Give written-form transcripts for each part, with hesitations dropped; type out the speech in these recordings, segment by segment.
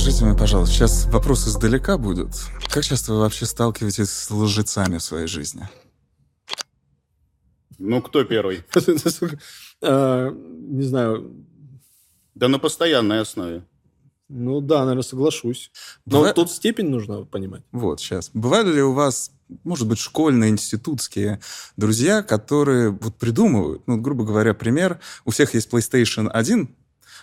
Скажите мне, пожалуйста, сейчас вопрос издалека будет. Как часто вы вообще сталкиваетесь с лжецами в своей жизни? Ну, кто первый? Не знаю. Да на постоянной основе. Ну да, наверное, соглашусь. Но тут степень нужно понимать. Вот, сейчас. Бывали ли у вас, может быть, школьные, институтские друзья, которые вот придумывают, ну, грубо говоря, пример, у всех есть PlayStation 1,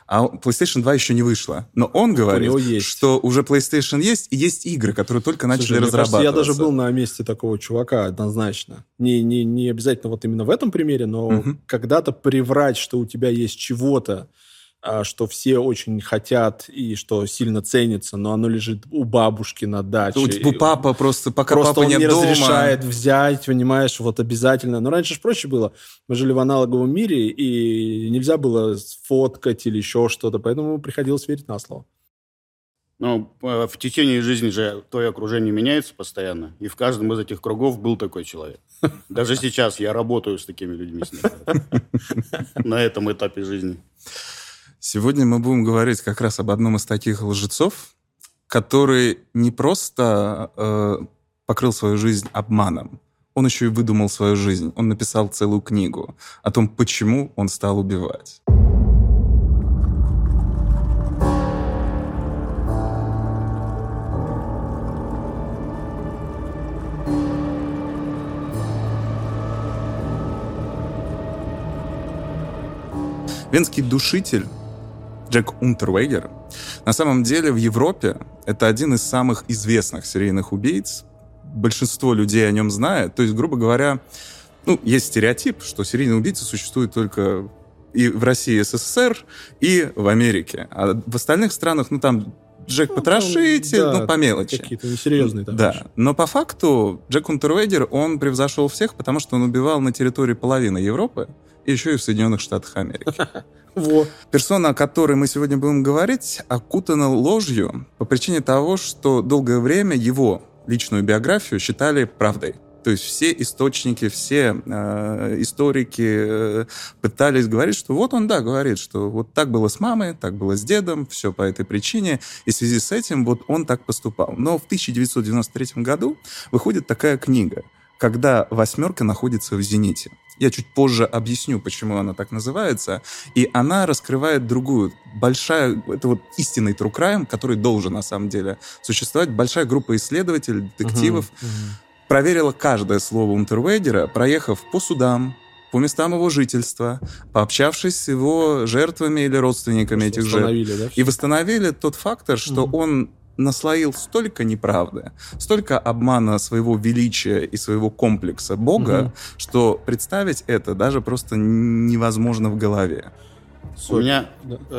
а PlayStation 2 еще не вышла. Но он говорит, что уже PlayStation есть, и есть игры, которые только начали разрабатываться. Кажется, я даже был на месте такого чувака однозначно. Не обязательно вот именно в этом примере, но когда-то приврать, что у тебя есть чего-то, что все очень хотят и что сильно ценится, но оно лежит у бабушки на даче. У тебя папа просто, пока просто папа нет дома. Просто он не разрешает взять, понимаешь, вот обязательно. Но раньше же проще было. Мы жили в аналоговом мире, и нельзя было сфоткать или еще что-то, поэтому приходилось верить на слово. Но в течение жизни же твое окружение меняется постоянно, и в каждом из этих кругов был такой человек. Даже сейчас я работаю с такими людьми на этом этапе жизни. Сегодня мы будем говорить как раз об одном из таких лжецов, который не просто покрыл свою жизнь обманом, он еще и выдумал свою жизнь. Он написал целую книгу о том, почему он стал убивать. Венский душитель Джек Унтервегер. На самом деле в Европе это один из самых известных серийных убийц. Большинство людей о нем знает. То есть, грубо говоря, ну, есть стереотип, что серийные убийцы существуют только и в России, и СССР, и в Америке. А в остальных странах, ну, там Джек-потрошитель, да, ну, по мелочи. Какие-то несерьезные там. Да, вообще. Но по факту Джек Унтервегер, он превзошел всех, потому что он убивал на территории половины Европы, и еще и в Соединенных Штатах Америки. Вот. Персона, о которой мы сегодня будем говорить, окутана ложью по причине того, что долгое время его личную биографию считали правдой. То есть все источники, все историки пытались говорить, что вот он, да, говорит, что вот так было с мамой, так было с дедом, все по этой причине, и в связи с этим вот он так поступал. Но в 1993 году выходит такая книга, когда «Восьмерка» находится в «Зените». Я чуть позже объясню, почему она так называется. И она раскрывает другую, большая, это вот истинный true crime, который должен, на самом деле, существовать. Большая группа исследователей, детективов проверила каждое слово Унтервегера, проехав по судам, по местам его жительства, пообщавшись с его жертвами или родственниками этих жертв. Да? И восстановили тот фактор, что он наслоил столько неправды, столько обмана своего величия и своего комплекса Бога, что представить это даже просто невозможно в голове. У меня,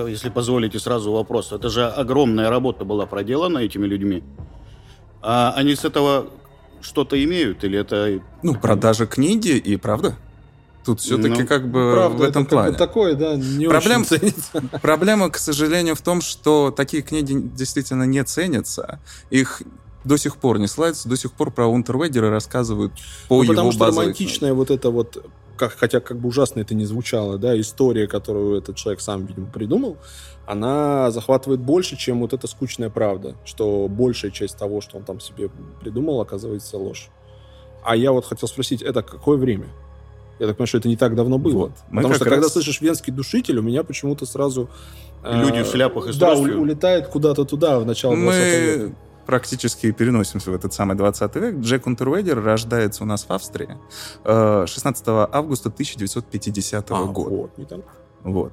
если позволите, сразу вопрос. Это же огромная работа была проделана этими людьми. А они с этого что-то имеют? Или это... Ну, продажа книги и правда. Тут все-таки как бы правда, в этом это плане. Как бы такое, да, не Проблема, к сожалению, в том, что такие книги действительно не ценятся. Их до сих пор не славятся, до сих пор про Унтервегера рассказывают по его базовой. Потому что романтичная вот эта вот, хотя как бы ужасно это не звучало, да, история, которую этот человек сам, видимо, придумал, она захватывает больше, чем вот эта скучная правда, что большая часть того, что он там себе придумал, оказывается ложь. А я вот хотел спросить, это какое время? Я так понимаю, что это не так давно было. Вот. Потому что, когда слышишь «Венский душитель», у меня почему-то сразу... Люди в шляпах и с дрожью. Да, улетает куда-то туда, в начало 20 века. Мы практически переносимся в этот самый 20 век. Джек Унтервегер рождается у нас в Австрии 16 августа 1950 года. Вот, не так. Вот.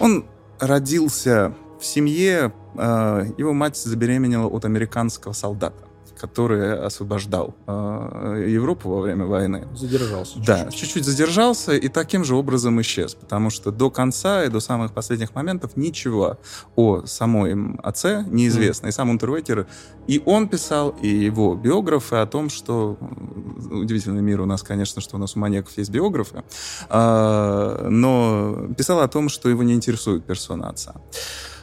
Он родился в семье, его мать забеременела от американского солдата, который освобождал Европу во время войны. Задержался. Да, чуть-чуть задержался и таким же образом исчез, потому что до конца и до самых последних моментов ничего о самом отце неизвестно. И сам Унтервегер, и он писал, и его биографы о том, что... Удивительный мир у нас, конечно, что у нас у маньяков есть биографы, но писал о том, что его не интересует персона отца.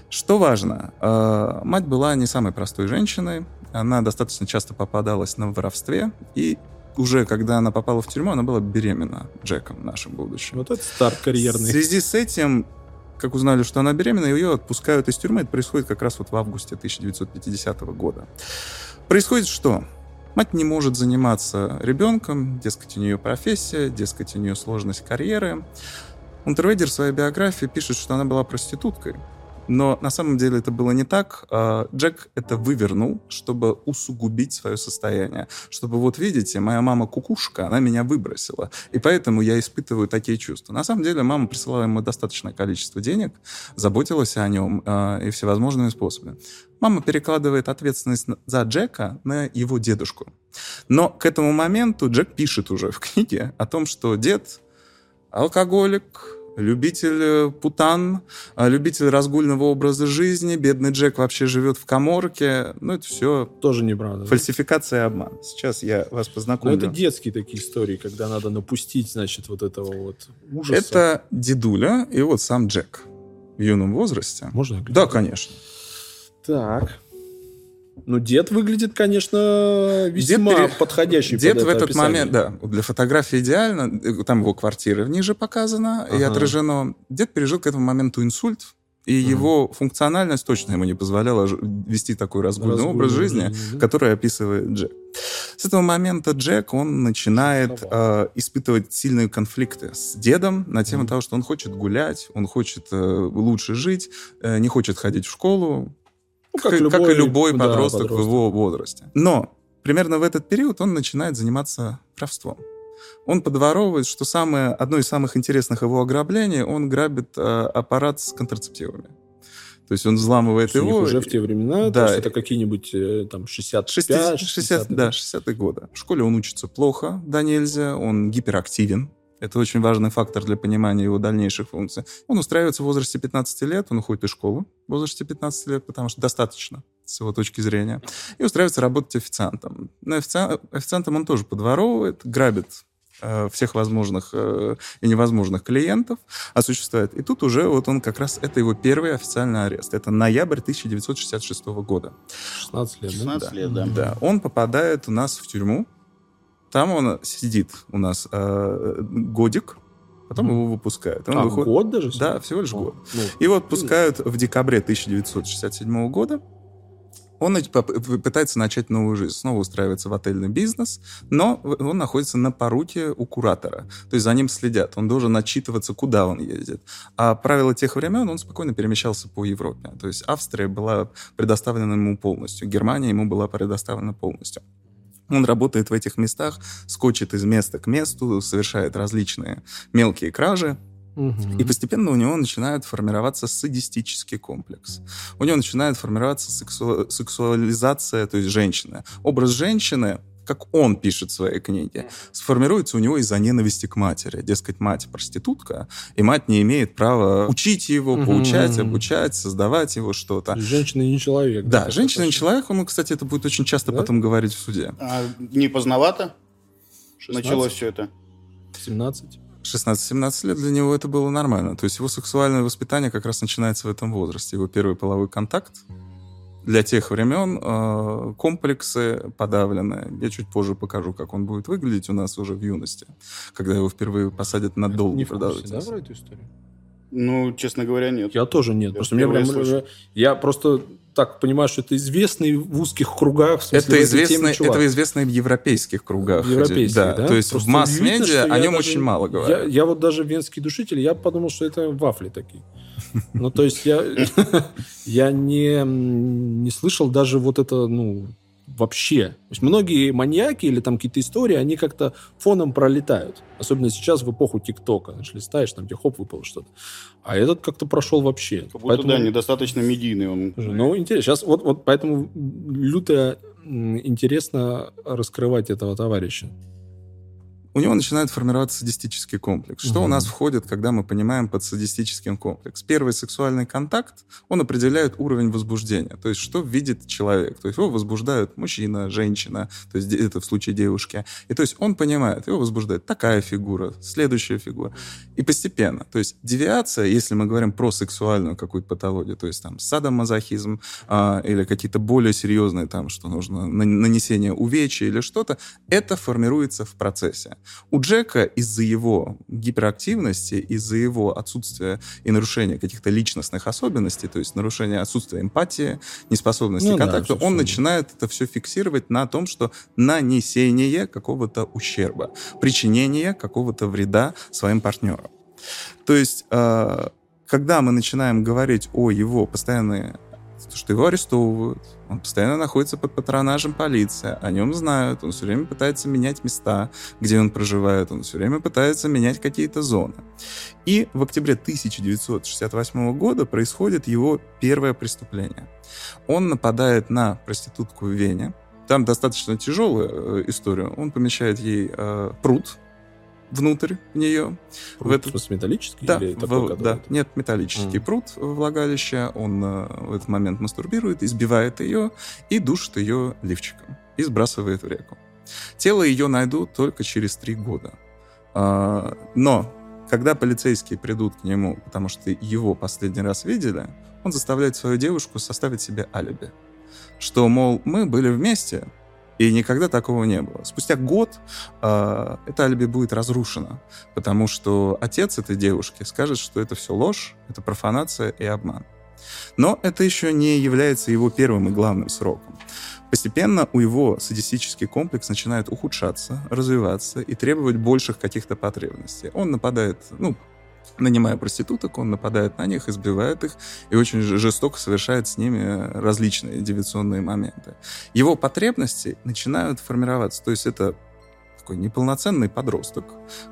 Что важно, мать была не самой простой женщиной, она достаточно часто попадалась на воровстве, и уже когда она попала в тюрьму, она была беременна Джеком, нашим будущим. Вот это старт карьерный. В связи с этим как узнали, что она беременна, ее отпускают из тюрьмы. Это происходит как раз вот в августе 1950 года. Происходит что? Мать не может заниматься ребенком, дескать, у нее профессия, дескать, у нее сложность карьеры. Унтервегер в своей биографии пишет, что она была проституткой. Но на самом деле это было не так. Джек это вывернул, чтобы усугубить свое состояние. Чтобы вот видите, моя мама кукушка, она меня выбросила. И поэтому я испытываю такие чувства. На самом деле мама присылала ему достаточное количество денег, заботилась о нем и всевозможными способами. Мама перекладывает ответственность за Джека на его дедушку. Но к этому моменту Джек пишет уже в книге о том, что дед алкоголик, любитель путан, любитель разгульного образа жизни, бедный Джек вообще живет в каморке. Ну, это все тоже неправда. Фальсификация и обман. Сейчас я вас познакомлю. Но это детские такие истории, когда надо напустить, значит, вот этого вот ужаса. Это дедуля и вот сам Джек в юном возрасте. Можно я гляну? Да, конечно. Так. Ну, дед выглядит, конечно, весьма подходящий. Дед под это в этот описание. Момент, да, для фотографии идеально. Там его квартира ниже показана и отражено. Дед пережил к этому моменту инсульт, и его функциональность точно ему не позволяла вести такой разгульный образ жизни, который описывает Джек. С этого момента Джек, он начинает испытывать сильные конфликты с дедом на тему того, что он хочет гулять, он хочет лучше жить, не хочет ходить в школу. Ну, как и любой подросток, да, в его возрасте. Но примерно в этот период он начинает заниматься воровством. Он подворовывает, что одно из самых интересных его ограблений, он грабит аппарат с контрацептивами. То есть он взламывает его. Уже в те времена, да, то есть это какие-нибудь там 60-е годы. В школе он учится плохо, да нельзя, он гиперактивен. Это очень важный фактор для понимания его дальнейших функций. Он устраивается в возрасте 15 лет, он уходит из школы в возрасте 15 лет, потому что достаточно с его точки зрения, и устраивается работать официантом. Но официантом он тоже подворовывает, грабит всех возможных и невозможных клиентов, осуществляет. И тут уже вот он как раз, это его первый официальный арест. Это ноябрь 1966 года. 16 лет, да. Да. Он попадает у нас в тюрьму. Там он сидит у нас годик, потом его выпускают. Он выходит... год даже? Да, всего лишь год. Ну, его отпускают в декабре 1967 года. Он пытается начать новую жизнь. Снова устраивается в отельный бизнес, но он находится на поруке у куратора. То есть за ним следят. Он должен отчитываться, куда он ездит. А правила тех времен, он спокойно перемещался по Европе. То есть Австрия была предоставлена ему полностью. Германия ему была предоставлена полностью. Он работает в этих местах, скочит из места к месту, совершает различные мелкие кражи. И постепенно у него начинает формироваться садистический комплекс. У него начинает формироваться сексуализация, то есть женщины. Образ женщины, как он пишет в своей книге, сформируется у него из-за ненависти к матери. Дескать, мать проститутка, и мать не имеет права учить его, поучать, обучать, создавать его что-то. Женщина не человек. Да, да, женщина не человек. Он, кстати, это будет очень часто потом говорить в суде. А не поздновато 16? Началось все это? 17? 16-17 лет для него это было нормально. То есть его сексуальное воспитание как раз начинается в этом возрасте. Его первый половой контакт. Для тех времен комплексы подавлены. Я чуть позже покажу, как он будет выглядеть у нас уже в юности, когда его впервые посадят на долгую продолжительность. Не в курсе, да, про эту историю? Ну, честно говоря, нет. Я тоже нет. Я просто так понимаю, что это известный в узких кругах. В смысле, это известный в европейских кругах. Да. То есть просто в масс-медиа о нем очень мало говорят. Я вот даже «Венский душитель», я подумал, что это вафли такие. Ну, то есть я не слышал даже вот это, ну, вообще. То есть многие маньяки или там какие-то истории, они как-то фоном пролетают. Особенно сейчас в эпоху ТикТока. Листаешь, там тебе хоп, выпало что-то. А этот как-то прошел вообще. Как будто, поэтому... да, недостаточно медийный он. Ну, интересно. Сейчас вот поэтому люто интересно раскрывать этого товарища. У него начинает формироваться садистический комплекс. Что у нас входит, когда мы понимаем под садистическим комплекс? Первый сексуальный контакт, он определяет уровень возбуждения. То есть что видит человек. То есть его возбуждают мужчина, женщина, то есть это в случае девушки. И то есть он понимает, его возбуждает такая фигура, следующая фигура. И постепенно. То есть девиация, если мы говорим про сексуальную какую-то патологию, то есть там садомазохизм или какие-то более серьезные там, что нужно, нанесение увечий или что-то, это формируется в процессе. У Джека из-за его гиперактивности, из-за его отсутствия и нарушения каких-то личностных особенностей, то есть нарушения отсутствия эмпатии, неспособности контакта, он начинает это все фиксировать на том, что нанесение какого-то ущерба, причинение какого-то вреда своим партнерам. То есть, когда мы начинаем говорить о его постоянной... что его арестовывают, он постоянно находится под патронажем полиции, о нем знают, он все время пытается менять места, где он проживает, он все время пытается менять какие-то зоны. И в октябре 1968 года происходит его первое преступление. Он нападает на проститутку в Вене. Там достаточно тяжелая история. Он помещает ей пруд внутрь нее. Пруд, в этом... смысле, металлический? Да, или такой, да. Нет, металлический пруд влагалища. Он в этот момент мастурбирует, избивает ее и душит ее лифчиком. И сбрасывает в реку. Тело ее найдут только через 3 года. Но когда полицейские придут к нему, потому что его последний раз видели, он заставляет свою девушку составить себе алиби. Что, мол, мы были вместе... И никогда такого не было. Спустя год это алиби будет разрушено, потому что отец этой девушки скажет, что это все ложь, это профанация и обман. Но это еще не является его первым и главным сроком. Постепенно у его садистический комплекс начинает ухудшаться, развиваться и требовать больших каких-то потребностей. Он нападает, нанимая проституток, он нападает на них, избивает их и очень жестоко совершает с ними различные девиационные моменты. Его потребности начинают формироваться. То есть это такой неполноценный подросток,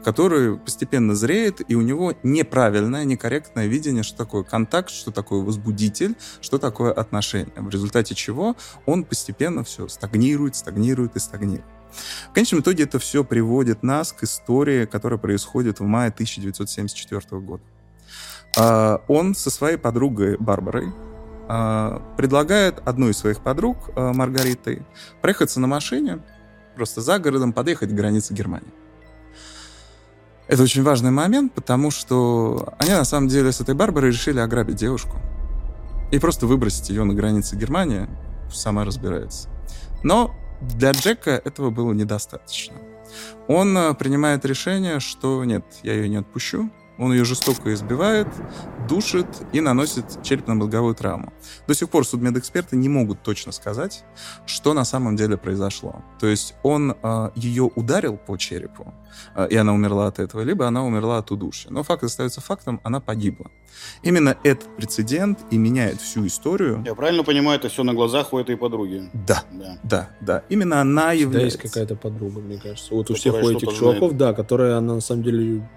который постепенно зреет, и у него неправильное, некорректное видение, что такое контакт, что такое возбудитель, что такое отношение. В результате чего он постепенно все стагнирует. В конечном итоге это все приводит нас к истории, которая происходит в мае 1974 года. Он со своей подругой Барбарой предлагает одной из своих подруг, Маргаритой, проехаться на машине, просто за городом, подъехать к границе Германии. Это очень важный момент, потому что они на самом деле с этой Барбарой решили ограбить девушку и просто выбросить ее на границе Германии, сама разбирается. Но для Джека этого было недостаточно. Он принимает решение, что нет, я ее не отпущу. Он ее жестоко избивает, душит и наносит черепно-мозговую травму. До сих пор судмедэксперты не могут точно сказать, что на самом деле произошло. То есть он ее ударил по черепу, и она умерла от этого, либо она умерла от удушья. Но факт остается фактом, она погибла. Именно этот прецедент и меняет всю историю. Я правильно понимаю, это все на глазах у этой подруги? Да. Именно она является... Да, есть какая-то подруга, мне кажется. Вот у всех у этих чуваков, да, которая, она на самом деле...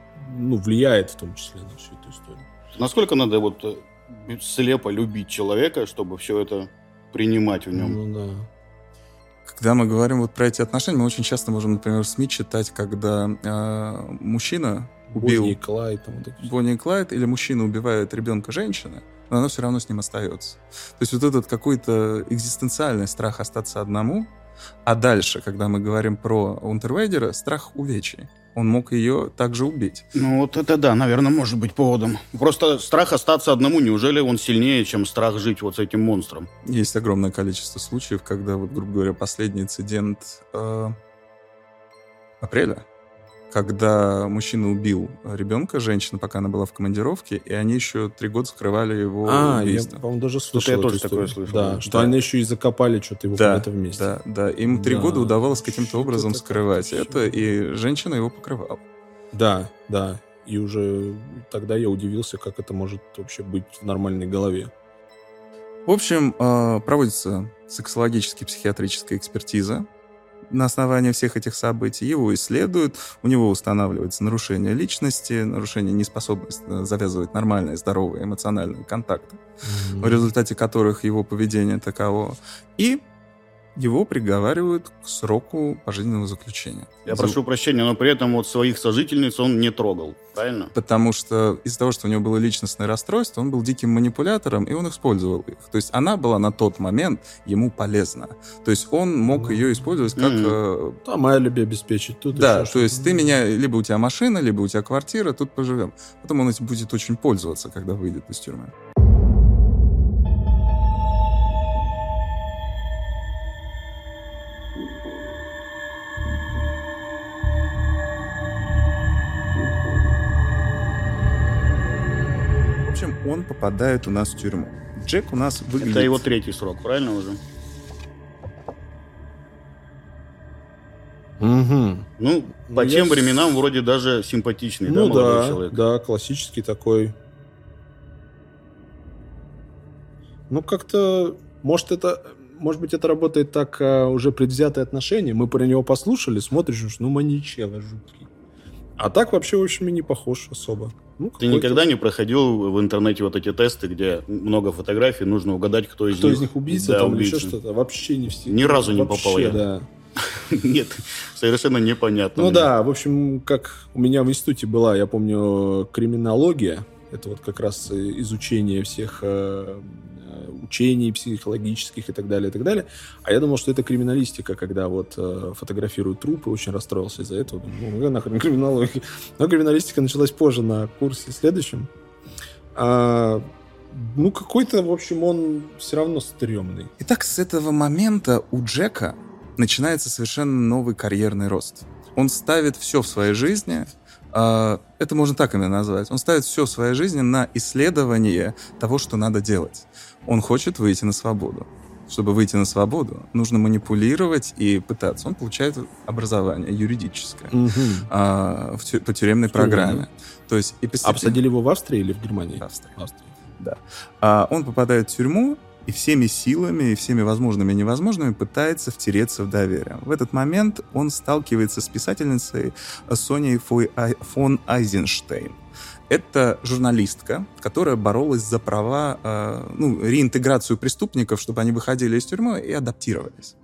влияет в том числе на всю эту историю. Насколько надо слепо любить человека, чтобы все это принимать в нем? Когда мы говорим про эти отношения, мы очень часто можем, например, в СМИ читать, когда мужчина убил... Бонни и Клайд, или мужчина убивает ребенка женщины, но она все равно с ним остается. То есть этот какой-то экзистенциальный страх остаться одному, а дальше, когда мы говорим про Унтервегера, страх увечий. Он мог ее также убить. Это да, наверное, может быть поводом. Просто страх остаться одному, неужели он сильнее, чем страх жить с этим монстром? Есть огромное количество случаев, когда, грубо говоря, последний инцидент апреля, когда мужчина убил ребенка, женщина, пока она была в командировке, и они еще 3 года скрывали его убийство. Я, по-моему, даже слышал. Я тоже такое слышал. Да, что они еще и закопали что-то его куда-то вместе. Да. Им 3 года удавалось каким-то образом скрывать это, и женщина его покрывала. Да. И уже тогда я удивился, как это может вообще быть в нормальной голове. В общем, проводится сексологически-психиатрическая экспертиза. На основании всех этих событий его исследуют, у него устанавливается нарушение личности, нарушение неспособности завязывать нормальные, здоровые эмоциональные контакты, в результате которых его поведение таково, и его приговаривают к сроку пожизненного заключения. Я прошу прощения, но при этом своих сожительниц он не трогал, правильно? Потому что из-за того, что у него было личностное расстройство, он был диким манипулятором, и он использовал их. То есть она была на тот момент ему полезна. То есть он мог ее использовать как... Там алиби обеспечить. Тут да, то есть ты меня... Либо у тебя машина, либо у тебя квартира, тут поживем. Потом он этим будет очень пользоваться, когда выйдет из тюрьмы. он попадает у нас в тюрьму. Джек у нас выглядит... Это его третий срок, правильно уже? Угу. Ну, по тем временам вроде даже симпатичный, ну, да, молодой человек. Да, классический такой. Ну, как-то... Может быть, это работает так, уже предвзятое отношение. Мы про него послушали, смотришь, ну, маньячелло жуткий. А так вообще, в общем, и не похож особо. Ну, ты никогда не проходил в интернете вот эти тесты, где много фотографий, нужно угадать, кто из них убийца, да, там убийца. Или еще что-то? Вообще не все. Ни разу не попал я. Да. Нет, совершенно непонятно. Ну мне. Да, в общем, как у меня в институте была, я помню, криминология. Это вот как раз изучение всех учений психологических и так далее, и так далее. А я думал, что это криминалистика, когда вот фотографируют трупы, очень расстроился из-за этого. Ну, нахрен криминология. Но криминалистика началась позже на курсе следующем. Ну, какой-то, в общем, он все равно стрёмный. Итак, с этого момента у Джека начинается совершенно новый карьерный рост. Он ставит все в своей жизни, это можно так именно назвать, он ставит все в своей жизни на исследование того, что надо делать. Он хочет выйти на свободу. Чтобы выйти на свободу, нужно манипулировать и пытаться. Он получает образование юридическое по тюремной программе. То есть, посадили его в Австрии или в Германии? В Австрии. Да. Он попадает в тюрьму, и всеми силами, и всеми возможными и невозможными пытается втереться в доверие. В этот момент он сталкивается с писательницей Соней фон Айзенштейн. Это журналистка, которая боролась за права, реинтеграцию преступников, чтобы они выходили из тюрьмы и адаптировались.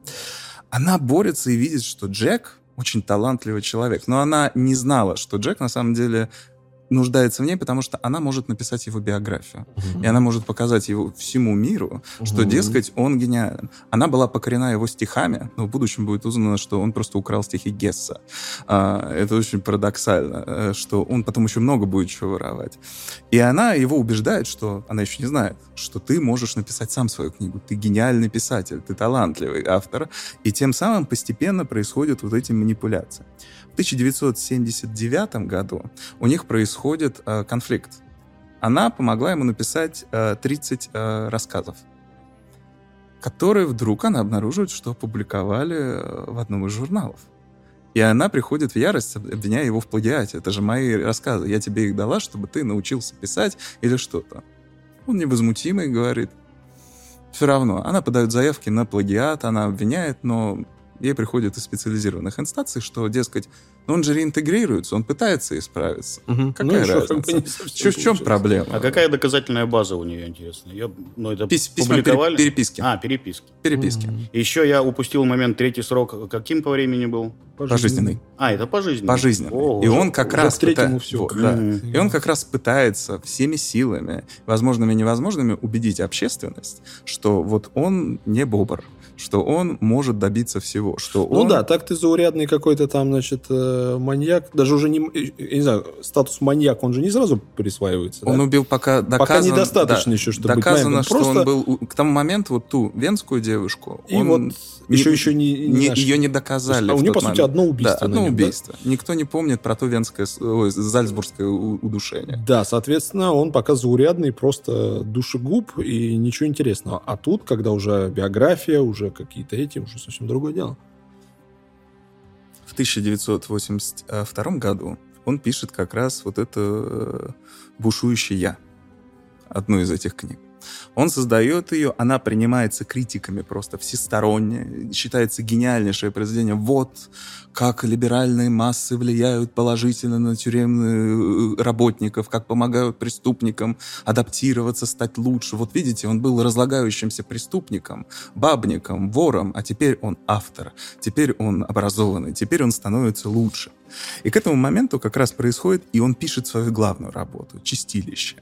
Она борется и видит, что Джек очень талантливый человек, но она не знала, что Джек на самом деле... нуждается в ней, потому что она может написать его биографию. И она может показать его всему миру, что, дескать, он гениален. Она была покорена его стихами, но в будущем будет узнано, что он просто украл стихи Гесса. Это очень парадоксально, что он потом еще много будет чего воровать. И она его убеждает, что она еще не знает, что ты можешь написать сам свою книгу. Ты гениальный писатель, ты талантливый автор. И тем самым постепенно происходят вот эти манипуляции. В 1979 году у них происходит конфликт. Она помогла ему написать 30 рассказов, которые вдруг она обнаруживает, что опубликовали в одном из журналов. И она приходит в ярость, обвиняя его в плагиате. Это же мои рассказы. Я тебе их дала, чтобы ты научился писать или что-то. Он невозмутимый говорит. Все равно. Она подает заявки на плагиат, она обвиняет, но... ей приходят из специализированных инстанций, что, дескать, он же реинтегрируется, он пытается исправиться. Какая разница? В чем проблема? А какая доказательная база у нее, интересно? Переписки. Переписки. Еще я упустил момент, третий срок каким по времени был? Пожизненный. Это пожизненный? Пожизненный. И он как раз пытается всеми силами, возможными и невозможными, убедить общественность, что вот он не бобр, что он может добиться всего. Так ты заурядный какой-то там, значит, маньяк. Даже уже не знаю, статус маньяк, он же не сразу присваивается. Он убил пока доказано. Пока недостаточно еще, чтобы доказано, быть маньяком. Доказано, что он был... К тому моменту вот ту венскую девушку... И он вот еще не ее не доказали. А у нее, по сути, одно убийство. Да, одно убийство. Да? Никто не помнит про то зальцбургское удушение. Да, соответственно, он пока заурядный, просто душегуб и ничего интересного. А тут, когда уже биография, уже какие-то эти, уже совсем другое дело. В 1982 году он пишет как раз вот это «Бушующее я», одну из этих книг. Он создает ее, она принимается критиками просто всесторонне, считается гениальнейшее произведение. Вот как либеральные массы влияют положительно на тюремных работников, как помогают преступникам адаптироваться, стать лучше. Вот видите, он был разлагающимся преступником, бабником, вором, а теперь он автор, теперь он образованный, теперь он становится лучше. И к этому моменту как раз происходит, и он пишет свою главную работу «Чистилище»,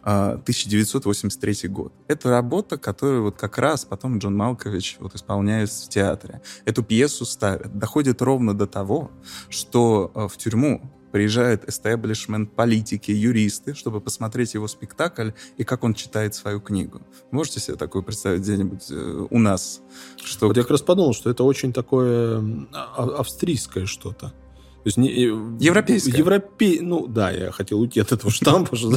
1983 год. Это работа, которую вот как раз потом Джон Малкович вот исполняет в театре. Эту пьесу ставят. Доходит ровно до того, что в тюрьму приезжает эстаблишмент, политики, юристы, чтобы посмотреть его спектакль и как он читает свою книгу. Можете себе такое представить где-нибудь у нас? Что... Вот я как раз подумал, что это очень такое австрийское что-то. То есть, европейская. Ну да, я хотел уйти от этого штампа, что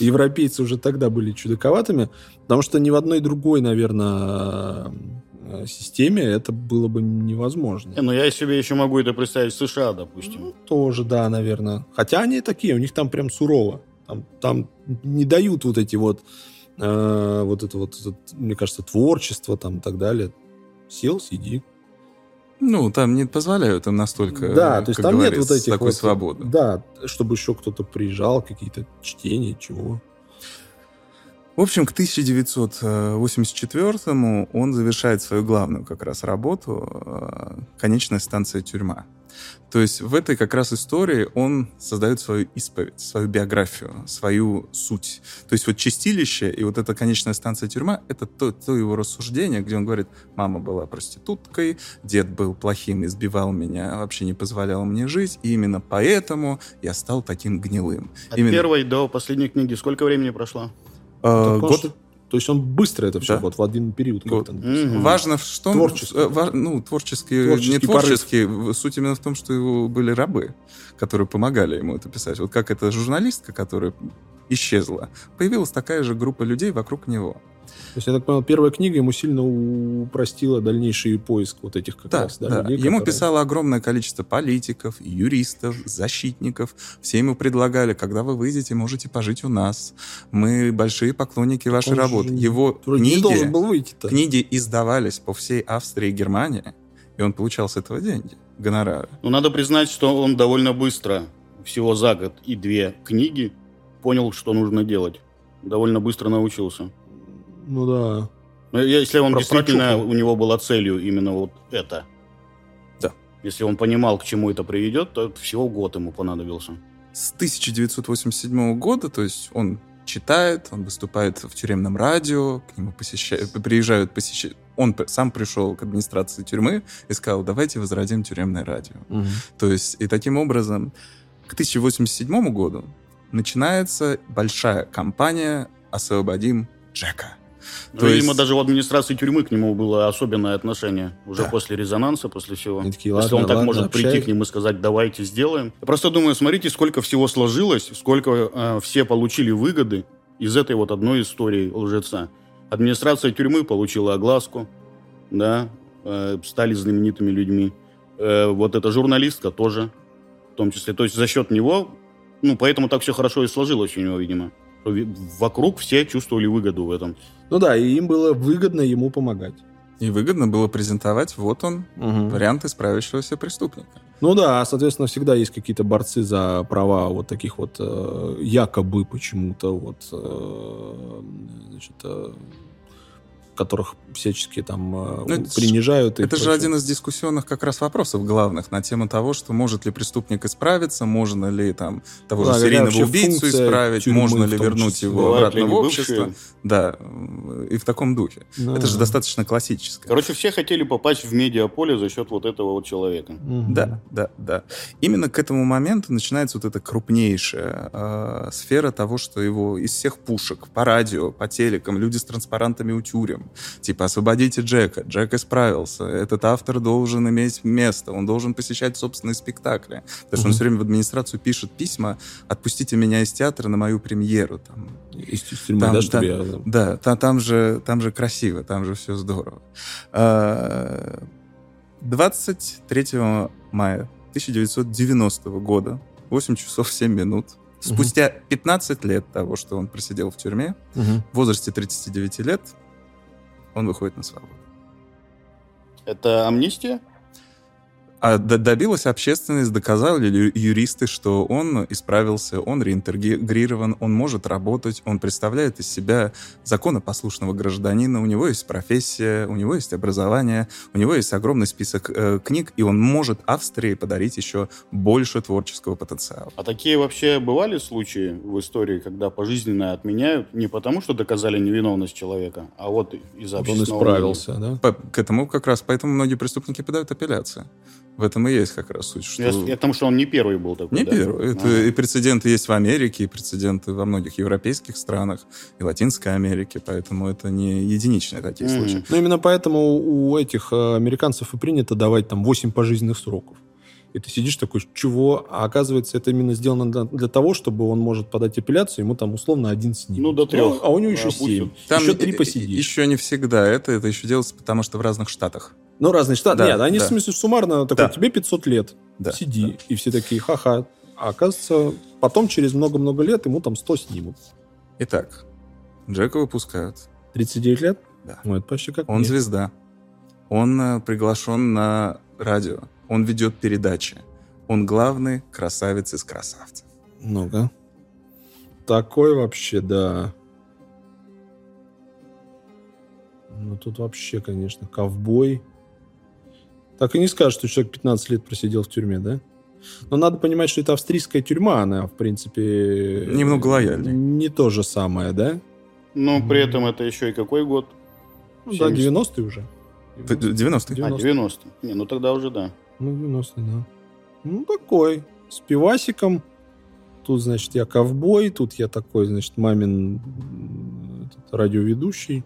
европейцы уже тогда были чудаковатыми, потому что ни в одной другой, наверное, системе это было бы невозможно. Но я себе еще могу это представить в США, допустим. Ну, тоже, да, наверное. Хотя они такие, у них там прям сурово. Там не дают вот эти вот это, мне кажется, творчество там и так далее. Сел, сиди. Ну, там не позволяют им настолько, да, то есть там нет вот этих такой свободы. Да, чтобы еще кто-то приезжал, какие-то чтения, чего. В общем, к 1984-му он завершает свою главную как раз работу «Конечная станция тюрьма». То есть в этой как раз истории он создает свою исповедь, свою биографию, свою суть. То есть вот «Чистилище» и вот эта «Конечная станция тюрьма» — это то его рассуждение, где он говорит: мама была проституткой, дед был плохим, избивал меня, вообще не позволял мне жить, и именно поэтому я стал таким гнилым. От первой до последней книги сколько времени прошло? Год. То есть он быстро это все, да? Вот в один период. Как-то, важно, что он... Творческий. Суть именно в том, что его были рабы, которые помогали ему это писать. Вот как эта журналистка, которая исчезла, появилась такая же группа людей вокруг него. То есть, я так понял, первая книга ему сильно упростила дальнейший поиск вот этих как раз. Да. Людей, ему писало огромное количество политиков, юристов, защитников. Все ему предлагали: когда вы выйдете, можете пожить у нас. Мы большие поклонники вашей работы. Его книги издавались по всей Австрии и Германии, и он получал с этого деньги, гонорары. Ну, надо признать, что он довольно быстро, всего за год и две книги, понял, что нужно делать. Довольно быстро научился. Ну да. Если он действительно, у него была целью именно вот это. Да. Если он понимал, к чему это приведет, то всего год ему понадобился. С 1987 года, то есть он читает, он выступает в тюремном радио, к нему приезжают. Он сам пришел к администрации тюрьмы и сказал: давайте возродим тюремное радио. Угу. То есть и таким образом к 1987 году начинается большая кампания «Освободим Джека». То есть... Видимо, даже в администрации тюрьмы к нему было особенное отношение. Уже после резонанса, после всего. Такие, если он так может прийти к ним и сказать: давайте сделаем. Я просто думаю, смотрите, сколько всего сложилось, сколько все получили выгоды из этой вот одной истории лжеца. Администрация тюрьмы получила огласку, да, стали знаменитыми людьми. Вот эта журналистка тоже, в том числе. То есть за счет него, ну, поэтому так все хорошо и сложилось у него, видимо. Вокруг все чувствовали выгоду в этом. Ну да, и им было выгодно ему помогать. И выгодно было презентовать, вот он, вариант исправившегося преступника. Ну да, соответственно, всегда есть какие-то борцы за права вот таких вот якобы почему-то которых всячески там принижают. Это же один из дискуссионных как раз вопросов главных на тему того, что может ли преступник исправиться, можно ли там того же серийного убийцу исправить, можно ли вернуть его обратно в общество. Да, и в таком духе. Да. Это же достаточно классическое. Короче, все хотели попасть в медиаполе за счет вот этого вот человека. Угу. Да. Именно к этому моменту начинается вот эта крупнейшая сфера того, что его из всех пушек по радио, по телекам, люди с транспарантами у тюрем. Типа, освободите Джека, Джек исправился, этот автор должен иметь место, он должен посещать собственные спектакли. Потому что он все время в администрацию пишет письма: отпустите меня из театра на мою премьеру. Там же красиво, там же все здорово. 23 мая 1990 года, 8 часов 7 минут, спустя 15 лет того, что он просидел в тюрьме, в возрасте 39 лет, он выходит на свободу. Это амнистия? Добилась общественность, доказали юристы, что он исправился, он реинтегрирован, он может работать, он представляет из себя законопослушного гражданина, у него есть профессия, у него есть образование, у него есть огромный список книг, и он может Австрии подарить еще больше творческого потенциала. А такие вообще бывали случаи в истории, когда пожизненно отменяют не потому, что доказали невиновность человека, а вот из-за общественного... Он исправился, мнения. Да? К этому как раз, поэтому многие преступники подают апелляции. В этом и есть как раз суть. Потому что он не первый был такой. Не первый. И прецеденты есть в Америке, и прецеденты во многих европейских странах, и Латинской Америке, поэтому это не единичные такие случаи. Ну, именно поэтому у этих американцев и принято давать там 8 пожизненных сроков. И ты сидишь такой, чего? А оказывается, это именно сделано для того, чтобы он может подать апелляцию, ему там условно один снимет. Ну, до 3. А у него еще 7. Там еще 3 посидишь. Еще не всегда. Это еще делается, потому что в разных штатах. Ну, разные штаты. Да, нет, они, в смысле, суммарно такой, тебе 500 лет. Да, сиди. Да. И все такие, ха-ха. А оказывается, потом, через много-много лет, ему там 100 снимут. Итак, Джека выпускают. 39 лет? Да. Ну, это почти как он звезда. Он приглашен на радио. Он ведет передачи. Он главный красавец из красавцев. Ну-ка. Такой вообще, да. Ну, тут вообще, конечно, ковбой. Так и не скажешь, что человек 15 лет просидел в тюрьме, да? Но надо понимать, что это австрийская тюрьма, она, в принципе... Немного лояльнее. Не то же самое, да? Но при этом это еще и какой год? Да, 90-е уже. 90-е? А, 90-е. Не, ну тогда уже да. Ну, 90-е, да. Ну, такой. С пивасиком. Тут, значит, я ковбой. Тут я такой, значит, мамин радиоведущий.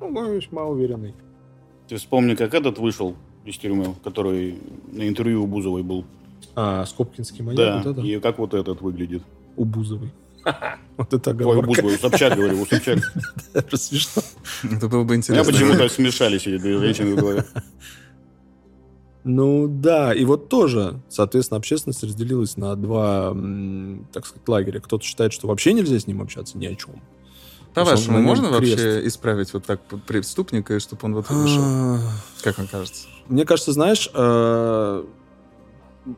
Ну, весьма уверенный. Ты вспомни, как этот вышел из тюрьмы, который на интервью у Бузовой был. А, с Копкинским маньяком? Да, и как вот этот выглядит? У Бузовой. Вот это оговорка. Ой, Бузовой, у Собчак, говорю, у Собчак. Это смешно. Это было бы интересно. У меня почему-то смешались эти две женщины в голове. Ну, да, и вот тоже, соответственно, общественность разделилась на два, так сказать, лагеря. Кто-то считает, что вообще нельзя с ним общаться ни о чем. По-вашему, можно вообще исправить вот так преступника, чтобы он вот вышел? Как вам кажется? Мне кажется, знаешь...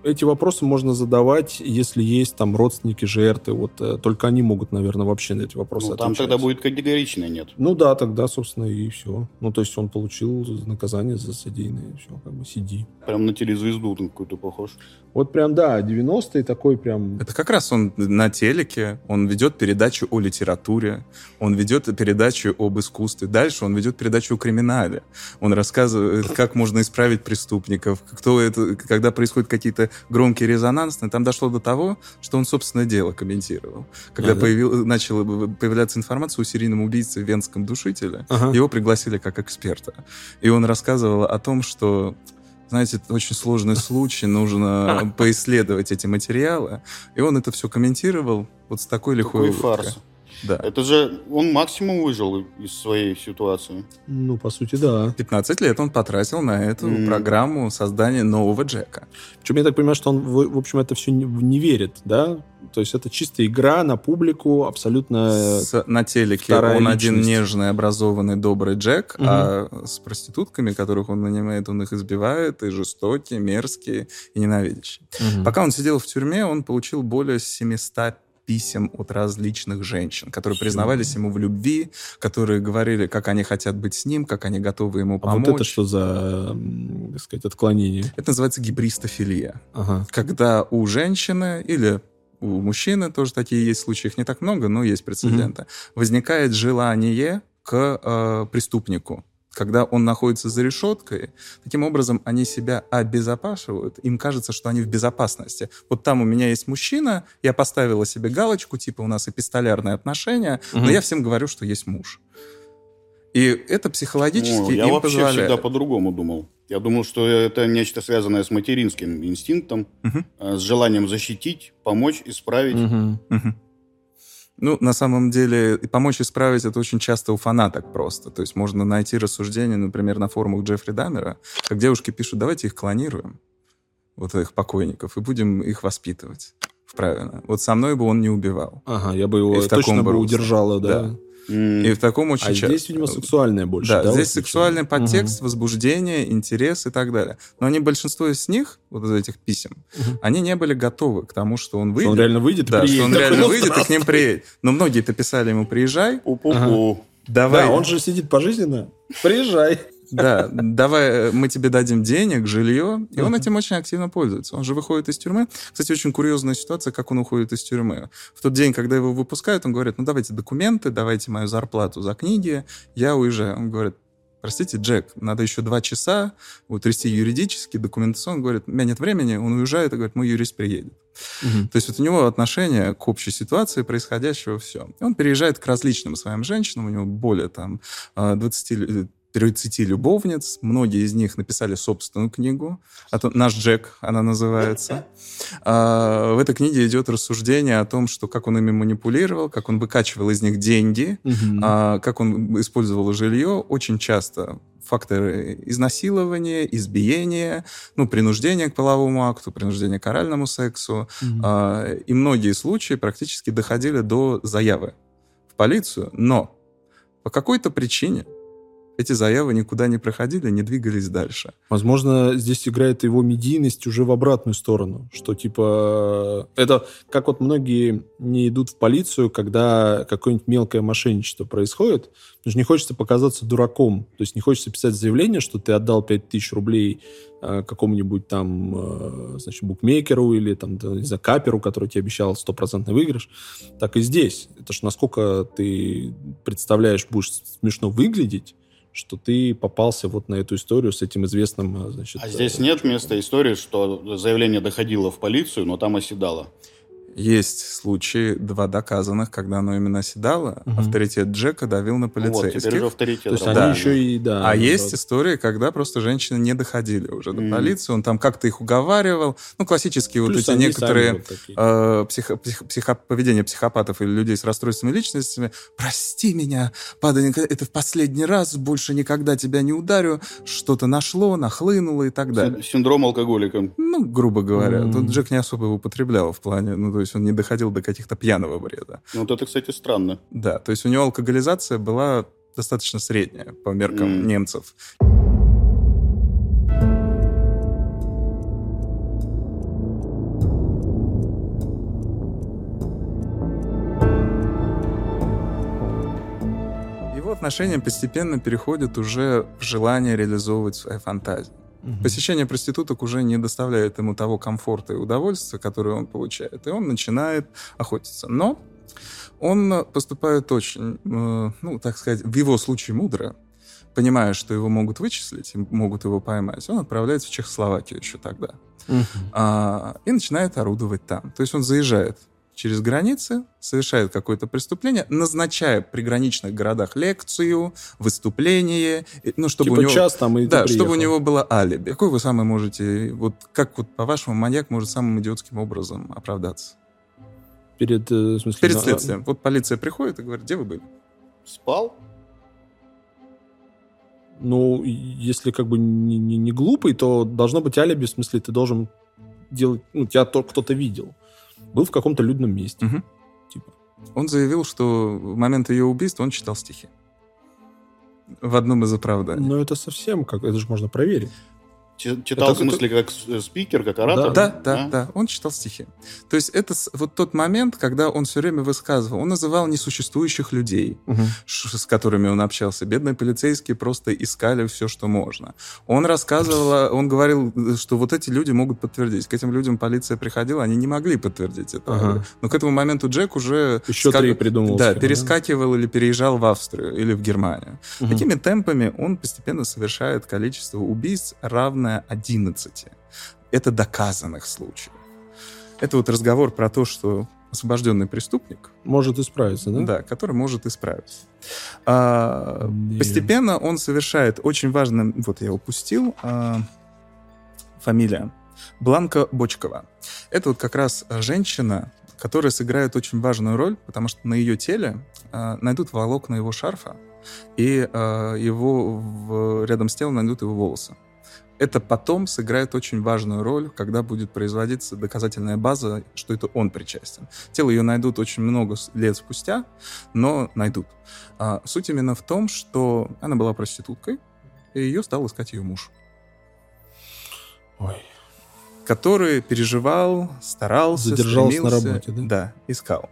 Эти вопросы можно задавать, если есть там родственники жертвы. Вот только они могут, наверное, вообще на эти вопросы отвечать. Ну, там тогда будет категоричное нет. Ну да, тогда, собственно, и все. Ну, то есть он получил наказание за содеянное. Все, как бы сиди. Прям на телезвезду там какой-то похож. Вот прям, да, 90-й такой прям... Это как раз он на телеке, он ведет передачу о литературе, он ведет передачу об искусстве. Дальше он ведет передачу о криминале. Он рассказывает, как можно исправить преступников, кто это, когда происходят какие-то громкий резонанс, там дошло до того, что он собственное дело комментировал. Когда начала появляться информация о серийном убийце Венском душителе, его пригласили как эксперта. И он рассказывал о том, что, знаете, это очень сложный случай, нужно поисследовать эти материалы. И он это все комментировал вот с такой лихой улыбкой. Да. Это же он максимум выжил из своей ситуации. Ну, по сути, да. 15 лет он потратил на эту программу создания нового Джека. Причем я так понимаю, что он, в общем, это все не верит, да? То есть это чистая игра на публику, абсолютно на телеке он личность. Один нежный, образованный, добрый Джек, а с проститутками, которых он нанимает, он их избивает, и жестокие, мерзкие, и ненавидящие. Пока он сидел в тюрьме, он получил более 700 писем от различных женщин, которые признавались ему в любви, которые говорили, как они хотят быть с ним, как они готовы ему помочь. А вот это что за, так сказать, отклонение? Это называется гибристофилия. Ага. Когда у женщины или у мужчины, тоже такие есть случаи, их не так много, но есть прецеденты, возникает желание к преступнику. Когда он находится за решеткой, таким образом они себя обезопасивают. Им кажется, что они в безопасности. Вот там у меня есть мужчина, я поставила себе галочку, типа у нас эпистолярные отношения, но я всем говорю, что есть муж. И это психологически им позволяет. Я вообще всегда по-другому думал. Я думал, что это нечто связанное с материнским инстинктом, с желанием защитить, помочь, исправить. Ну, на самом деле, помочь исправить это очень часто у фанаток просто. То есть можно найти рассуждения, например, на форумах Джеффри Дамера, как девушки пишут, давайте их клонируем, вот их покойников, и будем их воспитывать. Правильно. Вот со мной бы он не убивал. Ага, я бы его точно бы удержала, да. И в таком очень часто. Здесь, видимо, сексуальное больше. Да, здесь сексуальный подтекст, возбуждение, интерес и так далее. Но они, большинство из них, вот из этих писем, они не были готовы к тому, что он выйдет. Что он реально выйдет, да, и приедет. Что он реально выйдет и к ним приедет. Но многие-то писали ему, приезжай. Давай. Да, он же сидит пожизненно. Приезжай. Да, давай мы тебе дадим денег, жилье. И он этим очень активно пользуется. Он же выходит из тюрьмы. Кстати, очень курьезная ситуация, как он уходит из тюрьмы. В тот день, когда его выпускают, он говорит, ну давайте документы, давайте мою зарплату за книги, я уезжаю. Он говорит, простите, Джек, надо еще 2 часа трясти юридически, документационно. Он говорит, у меня нет времени, он уезжает и говорит, мой юрист приедет. То есть вот у него отношение к общей ситуации происходящего все. И он переезжает к различным своим женщинам, у него более там 20 лет, 30 любовниц. Многие из них написали собственную книгу. «Наш Джек» она называется. В этой книге идет рассуждение о том, что как он ими манипулировал, как он выкачивал из них деньги, как он использовал жилье. Очень часто факторы изнасилования, избиения, принуждение к половому акту, принуждение к оральному сексу. И многие случаи практически доходили до заявы в полицию. Но по какой-то причине эти заявы никуда не проходили, не двигались дальше. Возможно, здесь играет его медийность уже в обратную сторону, что типа... Это как вот многие не идут в полицию, когда какое-нибудь мелкое мошенничество происходит, потому что не хочется показаться дураком. То есть не хочется писать заявление, что ты отдал 5000 рублей какому-нибудь там, значит, букмекеру или там, не знаю, каперу, который тебе обещал 100% выигрыш. Так и здесь. Это ж насколько ты представляешь, будешь смешно выглядеть, что ты попался вот на эту историю с этим известным... Значит, а здесь нет места истории, что заявление доходило в полицию, но там оседало? Есть случаи, 2 доказанных, когда оно именно оседало. Авторитет Джека давил на полицейских. Вот, теперь уже авторитет. То есть они еще и... Да, есть истории, когда просто женщины не доходили уже до полиции. Он там как-то их уговаривал. Классические плюс вот эти некоторые поведения психопатов или людей с расстройствами личностями. «Прости меня, падай, это в последний раз, больше никогда тебя не ударю». Что-то нашло, нахлынуло и так далее. Синдром алкоголика. Грубо говоря. Тут Джек не особо его употреблял в плане... То есть он не доходил до каких-то пьяного бреда. Вот это, кстати, странно. Да, то есть у него алкоголизация была достаточно средняя по меркам немцев. Его отношения постепенно переходят уже в желание реализовывать свои фантазии. Посещение проституток уже не доставляет ему того комфорта и удовольствия, которое он получает, и он начинает охотиться. Но он поступает очень, так сказать, в его случае мудро, понимая, что его могут вычислить, могут его поймать. Он отправляется в Чехословакию еще тогда и начинает орудовать там. То есть он заезжает через границы, совершает какое-то преступление, назначая в приграничных городах лекцию, выступление, чтобы типа у него... час там и да, чтобы у него было алиби. Какой вы самый можете... Как по-вашему маньяк может самым идиотским образом оправдаться? Перед следствием. Полиция приходит и говорит, где вы были? Спал? Если не глупый, то должно быть алиби, в смысле ты должен делать... тебя кто-то видел. Был в каком-то людном месте. Он заявил, что в момент ее убийства он читал стихи. В одном из оправданий. Но это совсем как... Это же можно проверить. Читал в смысле как спикер, как оратор? Да. Он читал стихи. То есть это вот тот момент, когда он все время высказывал. Он называл несуществующих людей, с которыми он общался. Бедные полицейские просто искали все, что можно. Он рассказывал, он говорил, что вот эти люди могут подтвердить. К этим людям полиция приходила, они не могли подтвердить это. Но к этому моменту Джек уже... Еще три придумал. Да, перескакивал или переезжал в Австрию или в Германию. Такими темпами он постепенно совершает количество убийств, равное 11. Это доказанных случаев. Это вот разговор про то, что освобожденный преступник... Может исправиться, да? Да, который может исправиться. Постепенно он совершает очень важный... я упустил. Фамилия. Бланка Бочкова. Это вот как раз женщина, которая сыграет очень важную роль, потому что на ее теле найдут волокна его шарфа, и рядом с телом найдут его волосы. Это потом сыграет очень важную роль, когда будет производиться доказательная база, что это он причастен. Тело ее найдут очень много лет спустя, но найдут. Суть именно в том, что она была проституткой, и ее стал искать ее муж. Который переживал, старался, задержался стремился, на работе, да? Да, искал.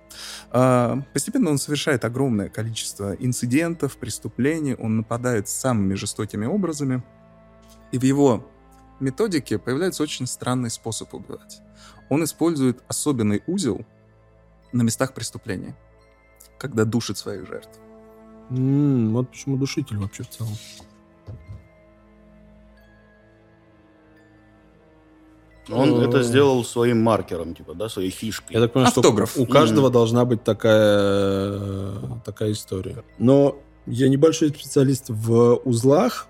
Постепенно он совершает огромное количество инцидентов, преступлений, он нападает самыми жестокими образами. И в его методике появляется очень странный способ убивать. Он использует особенный узел на местах преступления, когда душит своих жертв. Вот почему душитель вообще в целом. Он это сделал своим маркером, своей фишкой. Я так понимаю, автограф. Что у каждого должна быть такая история. Но Я небольшой специалист в узлах.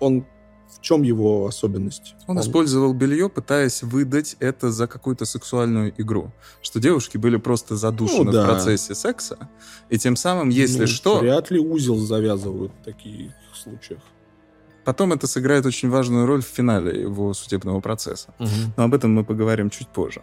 Он... В чем его особенность? Он использовал белье, пытаясь выдать это за какую-то сексуальную игру. Что девушки были просто задушены в процессе секса. И тем самым, если что... Вряд ли узел завязывают в таких случаях. Потом это сыграет очень важную роль в финале его судебного процесса. Угу. Но об этом мы поговорим чуть позже.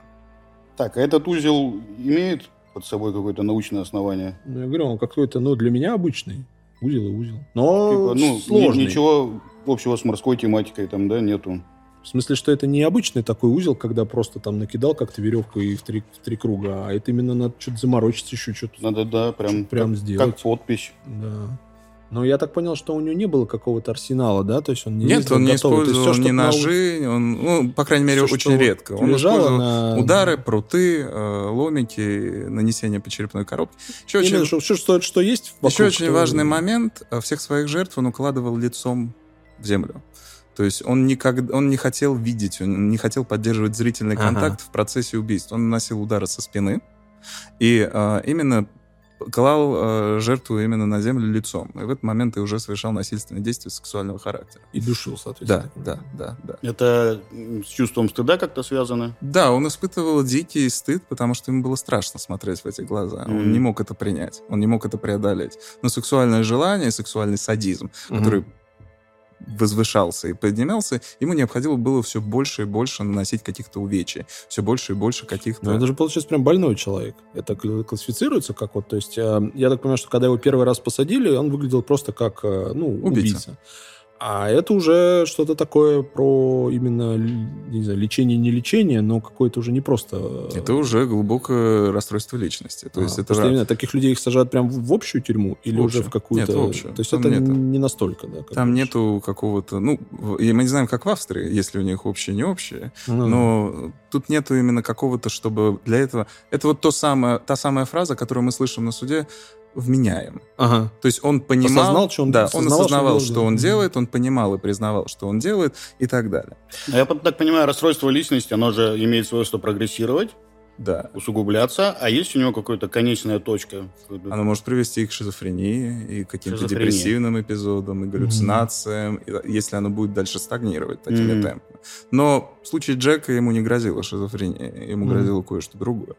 Так, а этот узел имеет под собой какое-то научное основание? Ну, я говорю, он какой-то, для меня обычный. Узел и узел. Но сложный. Ничего общего с морской тематикой там, да, нету. В смысле, что это не обычный такой узел, когда просто там накидал как-то веревку и в три круга, а это именно надо что-то заморочиться еще, что-то... Надо, да, прям сделать. Как подпись. Да. Но я так понял, что у него не было какого-то арсенала, да? То есть он не Нет, он не использовал ни ножи, по крайней мере, очень редко. Он использовал удары, пруты, ломики, нанесение по черепной коробке. Что есть вокруг, еще очень важный момент. Всех своих жертв он укладывал лицом в землю. То есть он не хотел видеть, он не хотел поддерживать зрительный контакт в процессе убийств. Он наносил удары со спины. И именно... клал жертву именно на землю лицом. И в этот момент и уже совершал насильственные действия сексуального характера. И душил, соответственно. Да. Это с чувством стыда как-то связано? Да, он испытывал дикий стыд, потому что ему было страшно смотреть в эти глаза. Mm-hmm. Он не мог это принять, он не мог это преодолеть. Но сексуальное желание, сексуальный садизм, который возвышался и поднимался, ему необходимо было все больше и больше наносить каких-то увечий, все больше и больше каких-то... Ну, это же, получается, прям больной человек. Это классифицируется как вот... То есть, я так понимаю, что когда его первый раз посадили, он выглядел просто как, убийца. А это уже что-то такое про именно, не знаю, лечение-не лечение, но какое-то уже не просто... Это уже глубокое расстройство личности. То есть это именно таких людей их сажают прям в общую тюрьму или уже в какую-то... Нет, в общую. То есть там это не настолько, да? Там нету какого-то... мы не знаем, как в Австрии, если у них общее, не общее, но тут нету именно какого-то, чтобы для этого... Это вот та самая фраза, которую мы слышим на суде, вменяем. Ага. То есть он понимал... Осознал, что он делает. Да, он осознавал, что он делает, он понимал и признавал, что он делает, и так далее. А я так понимаю, расстройство личности, оно же имеет свойство прогрессировать, усугубляться, а есть у него какая-то конечная точка? Она может привести к шизофрении, и к каким-то депрессивным эпизодам, и галлюцинациям, если оно будет дальше стагнировать такими темпами. Но в случае Джека ему не грозила шизофрения, ему грозило кое-что другое.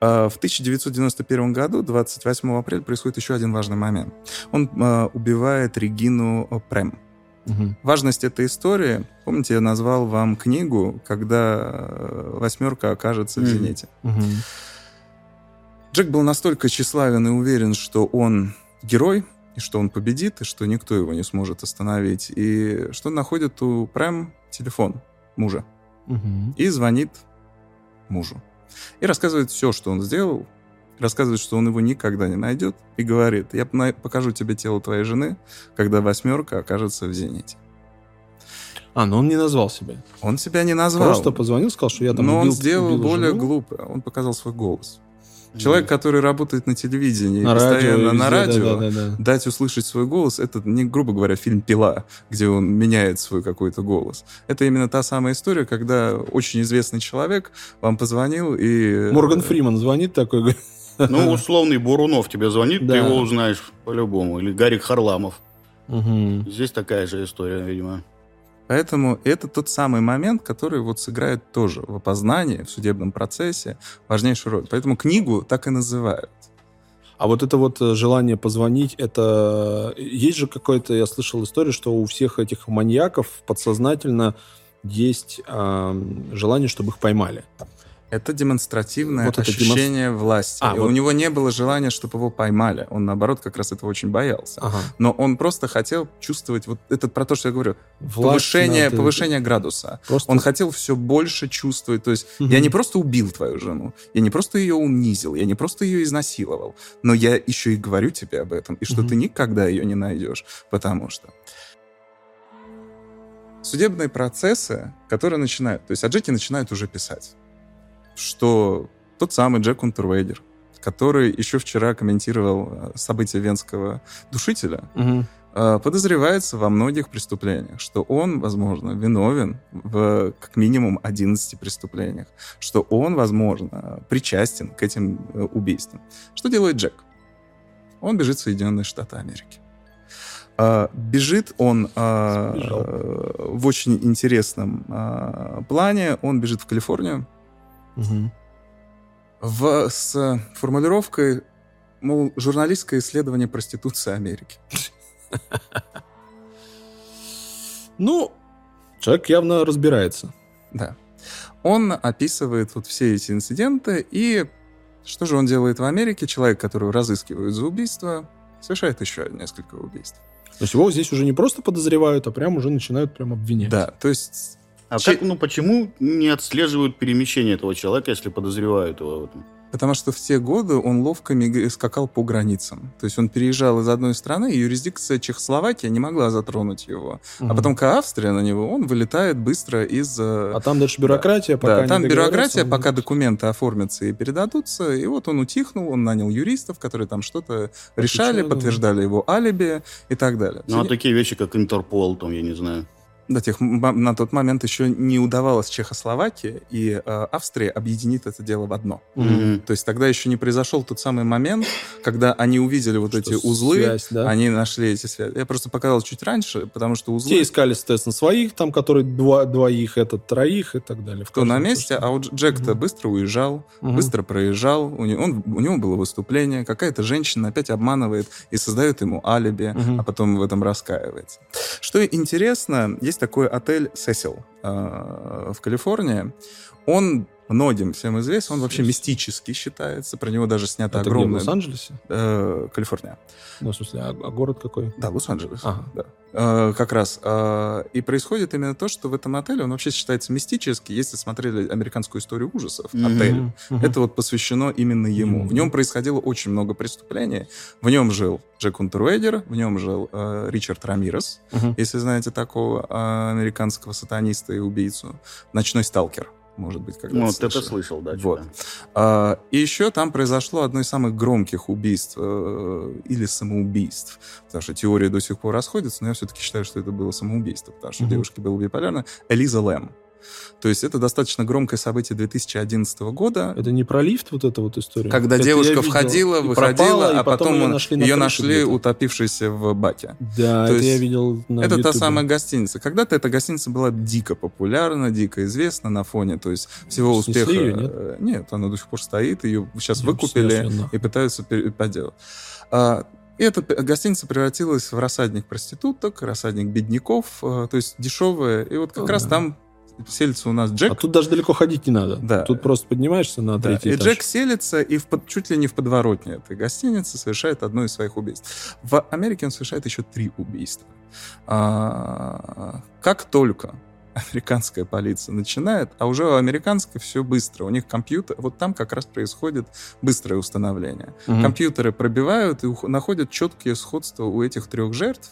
В 1991 году, 28 апреля, происходит еще один важный момент. Он убивает Регину Прэм. Угу. Важность этой истории... Помните, я назвал вам книгу, когда восьмерка окажется в зените. Угу. Джек был настолько тщеславен и уверен, что он герой, и что он победит, и что никто его не сможет остановить, и что он находит у Прэм телефон мужа. Угу. И звонит мужу. И рассказывает все, что он сделал. Рассказывает, что он его никогда не найдет. И говорит, я покажу тебе тело твоей жены, когда восьмерка окажется в зените. Но он не назвал себя. Он себя не назвал. Просто позвонил, сказал, что я там убил. Но он сделал более глупо. Он показал свой голос. Человек, который работает на телевидении, постоянно на радио, дать услышать свой голос, это не, грубо говоря, фильм «Пила», где он меняет свой какой-то голос. Это именно та самая история, когда очень известный человек вам позвонил и... Морган Фриман звонит такой, говорит... условный Бурунов тебе звонит, ты его узнаешь по-любому. Или Гарик Харламов. Угу. Здесь такая же история, видимо. Поэтому это тот самый момент, который сыграет тоже в опознании, в судебном процессе важнейшую роль. Поэтому книгу так и называют. А это желание позвонить, это... Есть же какое-то... Я слышал историю, что у всех этих маньяков подсознательно есть желание, чтобы их поймали. Это демонстративное ощущение власти. У него не было желания, чтобы его поймали. Он, наоборот, как раз этого очень боялся. Ага. Но он просто хотел чувствовать... Это про то, что я говорю. Повышение градуса. Просто... Он хотел все больше чувствовать. То есть я не просто убил твою жену, я не просто ее унизил, я не просто ее изнасиловал, но я еще и говорю тебе об этом, и что ты никогда ее не найдешь. Потому что... Судебные процессы, которые начинают... То есть о Джеке начинают уже писать. Что тот самый Джек Унтервегер, который еще вчера комментировал события Венского душителя, подозревается во многих преступлениях, что он, возможно, виновен в как минимум 11 преступлениях, что он, возможно, причастен к этим убийствам. Что делает Джек? Он бежит в Соединенные Штаты Америки. Бежит он в очень интересном плане. Он бежит в Калифорнию с формулировкой, мол, журналистское исследование проституции Америки. Ну, человек явно разбирается. Да. Он описывает вот все эти инциденты, и что же он делает в Америке? Человек, которого разыскивают за убийство, совершает еще несколько убийств. То есть его здесь уже не просто подозревают, а прям уже начинают прям обвинять. Да, то есть... А как, ну, почему не отслеживают перемещение этого человека, если подозревают его в этом? Потому что в те годы он ловко скакал по границам. То есть он переезжал из одной страны, и юрисдикция Чехословакии не могла затронуть его. А потом к Австрии на него, он вылетает быстро из... А там дальше бюрократия, пока не договорятся. Да, там бюрократия, пока документы оформятся и передадутся. И вот он утихнул, он нанял юристов, которые там что-то решали, подтверждали его алиби и так далее. Ну, а такие вещи, как Интерпол, там, я не знаю... До тех, на тот момент еще не удавалось Чехословакии и Австрия объединить это дело в одно. Mm-hmm. То есть тогда еще не произошел тот самый момент, когда они увидели вот что эти узлы, связь, да? Они нашли эти связи. Я просто показал чуть раньше, потому что узлы... Те искали, соответственно, своих, там, которые двоих, этот троих и так далее. Кто на месте, а вот Джек-то быстро уезжал, быстро проезжал, у него было выступление, какая-то женщина опять обманывает и создает ему алиби, а потом в этом раскаивается. Что интересно, есть такой отель «Сесил» в Калифорнии. Он многим всем известен, он вообще мистический считается. Про него даже снято огромное... Это где, в Лос-Анджелесе? Калифорния. Ну, в смысле, а город какой? Да, Лос-Анджелес. Ага. Да. Как раз. И происходит именно то, что в этом отеле он вообще считается мистический. Если смотрели «Американскую историю ужасов», отель, это вот посвящено именно ему. В нем происходило очень много преступлений. В нем жил Джек Унтервегер, в нем жил Ричард Рамирес, если знаете такого американского сатаниста и убийцу. «Ночной сталкер». Может быть, когда-то вот слышал. Это слышал, да. Вот. И еще там произошло одно из самых громких убийств или самоубийств, потому что теория до сих пор расходится, но я все-таки считаю, что это было самоубийство, потому что девушке было биполярно. Элиза Лэм. То есть это достаточно громкое событие 2011 года. Это не про лифт, вот эта вот история? Когда это девушка входила, выходила, пропала, а потом ее нашли утопившейся в баке. Да, то это я видел на Это YouTube. Та самая гостиница. Когда-то эта гостиница была дико популярна, дико известна на фоне, то есть всего успеха... Ее, нет? Нет, она до сих пор стоит, ее сейчас выкупили и пытаются поделать. И эта гостиница превратилась в рассадник проституток, рассадник бедняков, то есть дешевая. И вот как раз там... Селится у нас Джек. А тут даже далеко ходить не надо. Да. Тут просто поднимаешься на третий этаж. И Джек селится и чуть ли не в подворотне этой гостиницы совершает одно из своих убийств. В Америке он совершает еще 3 убийства. Как только американская полиция начинает, а уже у американской все быстро. У них компьютер... Вот там как раз происходит быстрое установление. Компьютеры пробивают и находят четкие сходства у этих 3 жертв,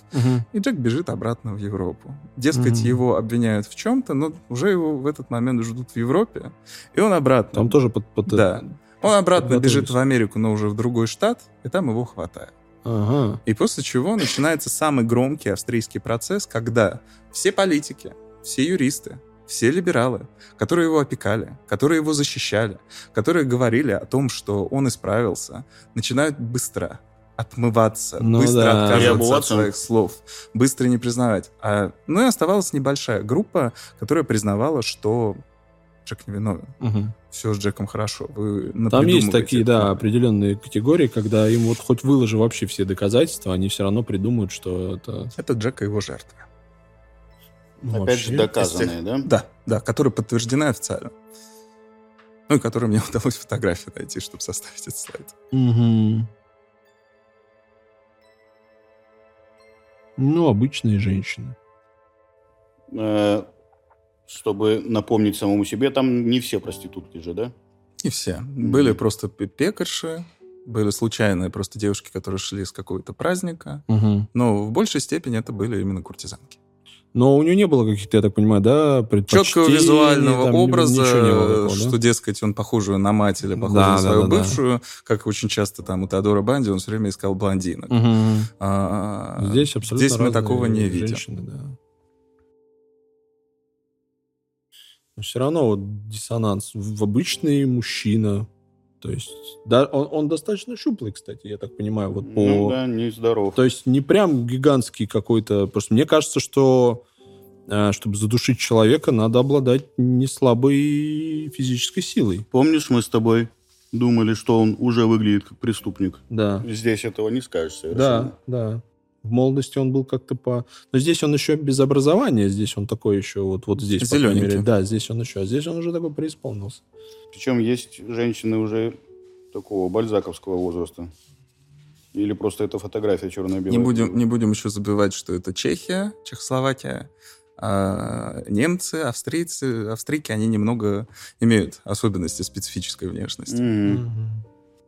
и Джек бежит обратно в Европу. Дескать, его обвиняют в чем-то, но уже его в этот момент ждут в Европе, и он обратно... Там тоже Да. Он обратно бежит в Америку, но уже в другой штат, и там его хватает. Ага. И после чего начинается самый громкий австрийский процесс, когда все политики, все юристы, все либералы, которые его опекали, которые его защищали, которые говорили о том, что он исправился, начинают быстро отмываться, отказываться от своих слов, быстро не признавать. И оставалась небольшая группа, которая признавала, что Джек невиновен. Все с Джеком хорошо. Там есть такие, определенные категории, когда им вот хоть выложи вообще все доказательства, они все равно придумают, что это... Это Джек и его жертва. Ну, опять же, доказанные, да? Да, которые подтверждены официально. Ну, и которые мне удалось фотографии найти, чтобы составить этот слайд. Ну, обычные женщины. Чтобы напомнить самому себе, там не все проститутки же, да? Не все. Были просто пекарши, были случайные просто девушки, которые шли с какого-то праздника. Но в большей степени это были именно куртизанки. Но у него не было каких-то, я так понимаю, предпочтений. Четкого визуального там, образа, было, что, дескать, он похожую на мать или похожую на свою бывшую. Как очень часто там у Теодора Банди, он все время искал блондинок. Здесь абсолютно здесь мы такого не видим. Но все равно вот диссонанс. В обычный мужчина, То есть, да, он достаточно щуплый, кстати, я так понимаю. Вот по... Ну да, не здоров. То есть не прям гигантский какой-то... Просто мне кажется, что чтобы задушить человека, надо обладать неслабой физической силой. Помнишь, мы с тобой думали, что он уже выглядит как преступник? Да. Здесь этого не скажешь совершенно. Да, да. В молодости он был как-то по... Но здесь он еще без образования, здесь он такой еще вот здесь, по крайней мере. Да, здесь он еще. А здесь он уже такой преисполнился. Причем есть женщины уже такого бальзаковского возраста. Или просто это фотография черно-белая. Не будем еще забывать, что это Чехия, Чехословакия. А немцы, австрийцы, они немного имеют особенности специфической внешности. Mm-hmm.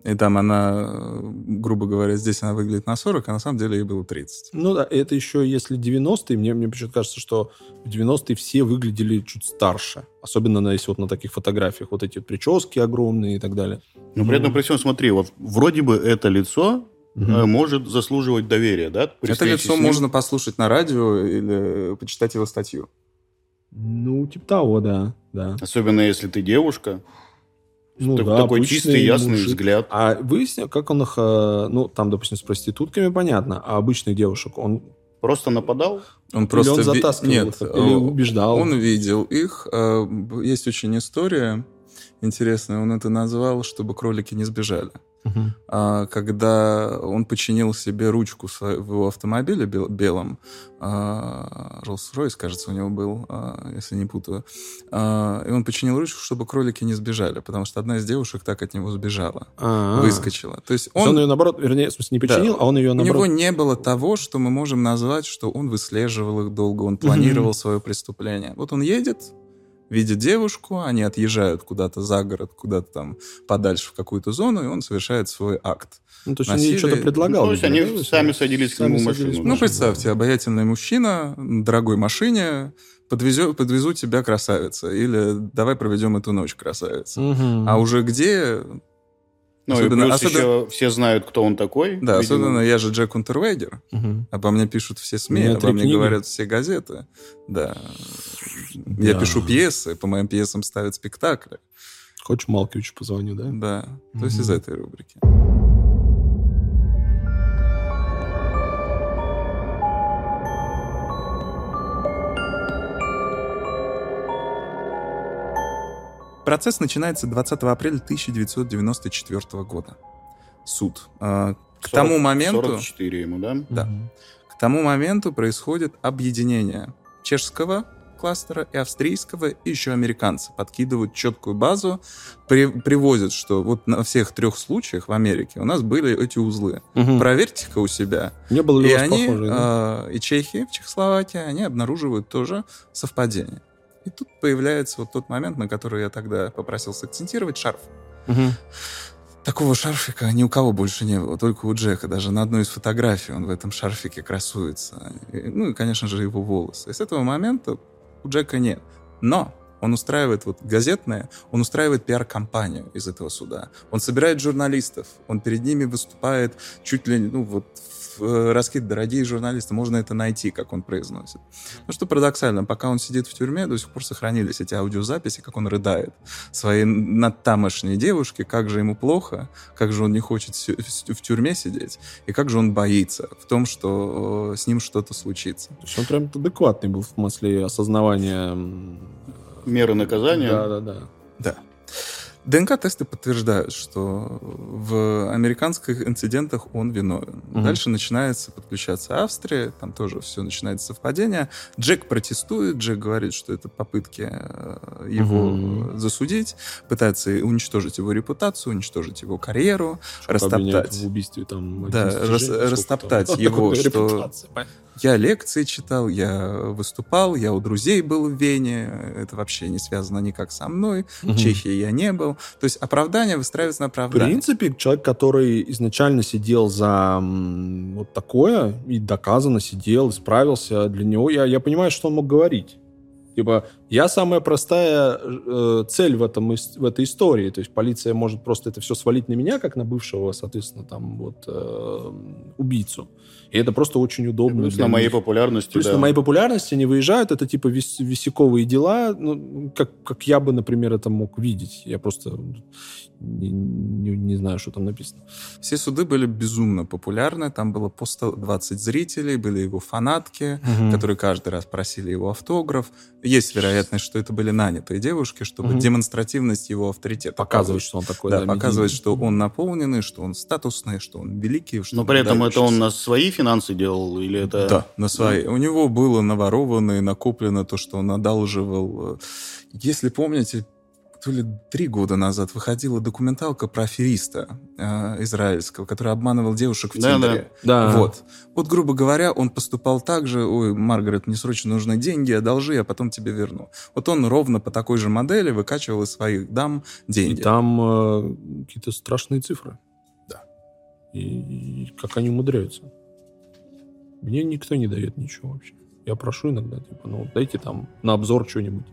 И там она, грубо говоря, здесь она выглядит на 40, а на самом деле ей было 30. Ну да, это еще если 90-е. Мне почему-то кажется, что в 90-е все выглядели чуть старше. Особенно если вот на таких фотографиях. Вот эти вот прически огромные и так далее. Но при этом, при всем, смотри, вот вроде бы это лицо... Угу. Может заслуживать доверия, да? Это лицо можно послушать на радио или почитать его статью. Ну, типа того, да. Особенно если ты девушка. Ну, да, такой чистый, ясный мужик. Взгляд. А выяснил, как он их... Ну, там, допустим, с проститутками понятно, а обычных девушек он... Просто нападал? Он просто... Или он затаскивал? Нет, или убеждал? Он видел их. Есть очень история интересная. Он это назвал, чтобы кролики не сбежали. Uh-huh. Когда он починил себе ручку своего автомобиля белым, Rolls-Royce, кажется, у него был, если не путаю, и он починил ручку, чтобы кролики не сбежали, потому что одна из девушек так от него сбежала, uh-huh. выскочила. То есть он ее, наоборот, вернее, в смысле, не починил, да. а он ее, наоборот... У него не было того, что мы можем назвать, что он выслеживал их долго, он планировал uh-huh. свое преступление. Вот он едет, видит девушку, они отъезжают куда-то за город, куда-то там подальше в какую-то зону, и он совершает свой акт. Ну, то есть насилие. Они что-то предлагал. Ну, то есть они сами садились к нему в машину. Ну, представьте, обаятельный мужчина на дорогой машине, подвезу тебя, красавица, или давай проведем эту ночь, красавица. Угу. А уже где... Ну, особенно, и плюс еще все знают, кто он такой. Да, видимо. Особенно я же Джек Унтервегер. Угу. Обо мне пишут все СМИ, обо мне говорят все газеты. Да. Я пишу пьесы, по моим пьесам ставят спектакли. Хочешь, Малковичу позвоню, да? Да, угу. То есть из этой рубрики. Процесс начинается 20 апреля 1994 года. Суд. К тому моменту... 44 ему, да? Да. Угу. К тому моменту происходит объединение чешского кластера и австрийского, и еще американцы. Подкидывают четкую базу, привозят, что вот на всех трех случаях в Америке у нас были эти узлы. Угу. Проверьте-ка у себя. Не было ли у вас похожего? Да? И чехи в Чехословакии, они обнаруживают тоже совпадение. И тут появляется вот тот момент, на который я тогда попросил сакцентировать, шарф. Угу. Такого шарфика ни у кого больше не было, только у Джека. Даже на одной из фотографий он в этом шарфике красуется. Ну и, конечно же, его волосы. И с этого момента у Джека нет. Но он устраивает вот газетное, он устраивает пиар-компанию из этого суда. Он собирает журналистов, он перед ними выступает чуть ли не... Ну, вот, раскид, дорогие журналисты, можно это найти, как он произносит. Ну, что парадоксально, пока он сидит в тюрьме, до сих пор сохранились эти аудиозаписи, как он рыдает своей надтамошней девушке, как же ему плохо, как же он не хочет в тюрьме сидеть, и как же он боится в том, что с ним что-то случится. То есть он прям адекватный был в смысле осознавания... Меры наказания. Да. ДНК-тесты подтверждают, что в американских инцидентах он виновен. Угу. Дальше начинается подключаться Австрия, там тоже все начинается совпадение. Джек протестует, Джек говорит, что это попытки его угу. засудить, пытается уничтожить его репутацию, уничтожить его карьеру, что растоптать. В убийстве, там, да, растоптать его, что... Я лекции читал, я выступал, я у друзей был в Вене, это вообще не связано никак со мной, угу. в Чехии я не был. То есть оправдание выстраивается на оправдание. В принципе, человек, который изначально сидел за вот такое, и доказанно сидел, исправился, для него, я понимаю, что он мог говорить. Типа, Я самая простая цель в этой истории. То есть полиция может просто это все свалить на меня, как на бывшего, соответственно, там вот убийцу. И это просто очень удобно. Плюс на моей популярности. Плюс да. на моей популярности они выезжают. Это типа висяковые дела, ну, как я бы, например, это мог видеть. Я просто не знаю, что там написано. Все суды были безумно популярны. Там было по 120 зрителей, были его фанатки, угу. которые каждый раз просили его автограф. Есть вероятность, что это были нанятые девушки, чтобы демонстративность его авторитета показывать, что он такой. Да, показывать, что он наполненный, что он статусный, что он великий. Что но он при этом это он на свои финансы делал? Или это... Да, на свои. Да. У него было наворовано и накоплено то, что он одалживал. Если помните, то ли 3 года назад выходила документалка про афериста израильского, который обманывал девушек в Тиндере. Да. Вот. Вот, грубо говоря, он поступал так же: ой, Маргарет, мне срочно нужны деньги, одолжи, я потом тебе верну. Вот он ровно по такой же модели выкачивал из своих дам деньги. И там какие-то страшные цифры. Да. И как они умудряются. Мне никто не дает ничего вообще. Я прошу иногда, типа, ну, дайте там на обзор что-нибудь.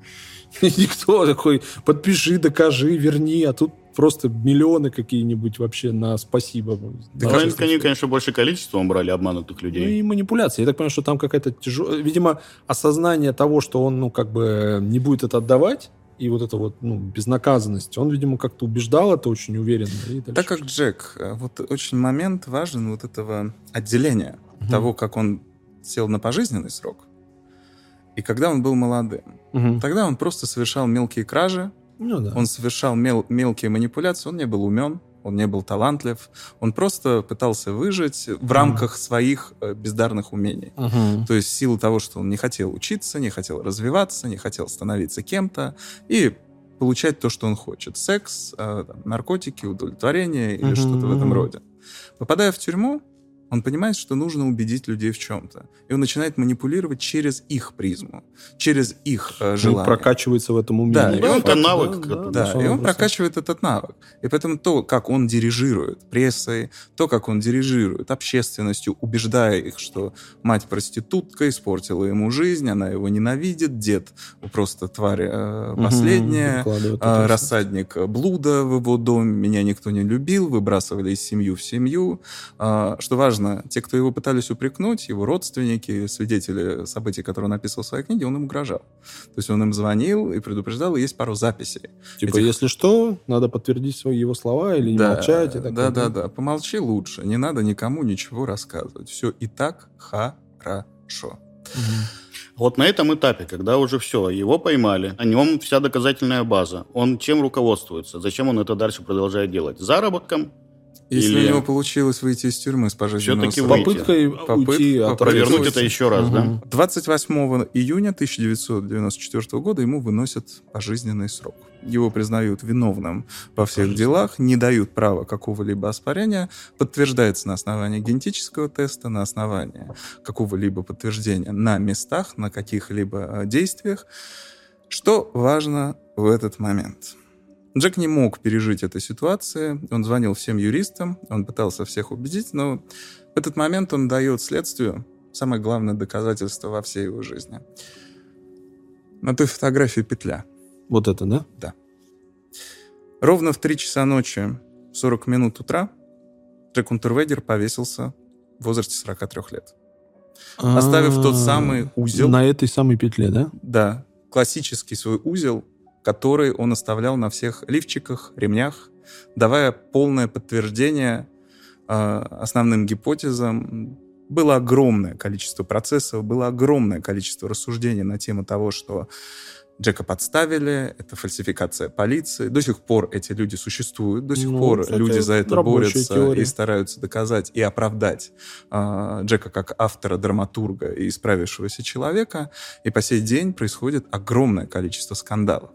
Никто такой, подпиши, докажи, верни, а тут просто миллионы какие-нибудь вообще на спасибо. Да, они, конечно, больше количеством брали обманутых людей. Ну и манипуляции. Я так понимаю, что там какая-то тяжелая... Видимо, осознание того, что он, ну, как бы не будет это отдавать, и вот эта вот, ну, безнаказанность, он, видимо, как-то убеждал это очень уверенно. И дальше... Так как Джек, вот очень момент важен вот этого отделения, того, как он сел на пожизненный срок, и когда он был молодым, тогда он просто совершал мелкие кражи, ну, да. он совершал мелкие манипуляции, он не был умен, он не был талантлив, он просто пытался выжить в рамках своих бездарных умений. То есть в силу того, что он не хотел учиться, не хотел развиваться, не хотел становиться кем-то, и получать то, что он хочет. Секс, наркотики, удовлетворение или что-то в этом роде. Попадая в тюрьму, он понимает, что нужно убедить людей в чем-то. И он начинает манипулировать через их призму, через их желание. Он прокачивается в этом умении. Да, и он навык. Да, и он прокачивает этот навык. И поэтому то, как он дирижирует прессой, то, как он дирижирует общественностью, убеждая их, что мать-проститутка испортила ему жизнь, она его ненавидит, дед просто тварь последняя, рассадник блуда в его доме, меня никто не любил, выбрасывали из семью в семью. Что важно, те, кто его пытались упрекнуть, его родственники, свидетели событий, которые он описывал в своей книге, он им угрожал. То есть он им звонил и предупреждал, и есть пару записей. Типа, если что, надо подтвердить свои его слова или не молчать. Да. Помолчи лучше. Не надо никому ничего рассказывать. Все и так хорошо. Вот на этом этапе, когда уже все, его поймали, о нем вся доказательная база. Он чем руководствуется? Зачем он это дальше продолжает делать? Заработком? Если у него получилось выйти из тюрьмы с пожизненного срока. Попыткой уйти, провернуть это еще раз, да? 28 июня 1994 года ему выносят пожизненный срок. Его признают виновным во всех делах, не дают права какого-либо оспорения, подтверждается на основании генетического теста, на основании какого-либо подтверждения на местах, на каких-либо действиях. Что важно в этот момент? Джек не мог пережить этой ситуации, он звонил всем юристам, он пытался всех убедить, но в этот момент он дает следствию самое главное доказательство во всей его жизни. На той фотографии петля. Вот это, да? Да. Ровно в 3 часа ночи, 40 минут утра, Джек Унтервегер повесился в возрасте 43 лет. Оставив тот самый узел. На этой самой петле, да? Да. Классический свой узел, который он оставлял на всех лифчиках, ремнях, давая полное подтверждение основным гипотезам. Было огромное количество процессов, было огромное количество рассуждений на тему того, что Джека подставили, это фальсификация полиции. До сих пор эти люди существуют, до сих пор люди за это борются теория. И стараются доказать и оправдать Джека как автора, драматурга и исправившегося человека. И по сей день происходит огромное количество скандалов.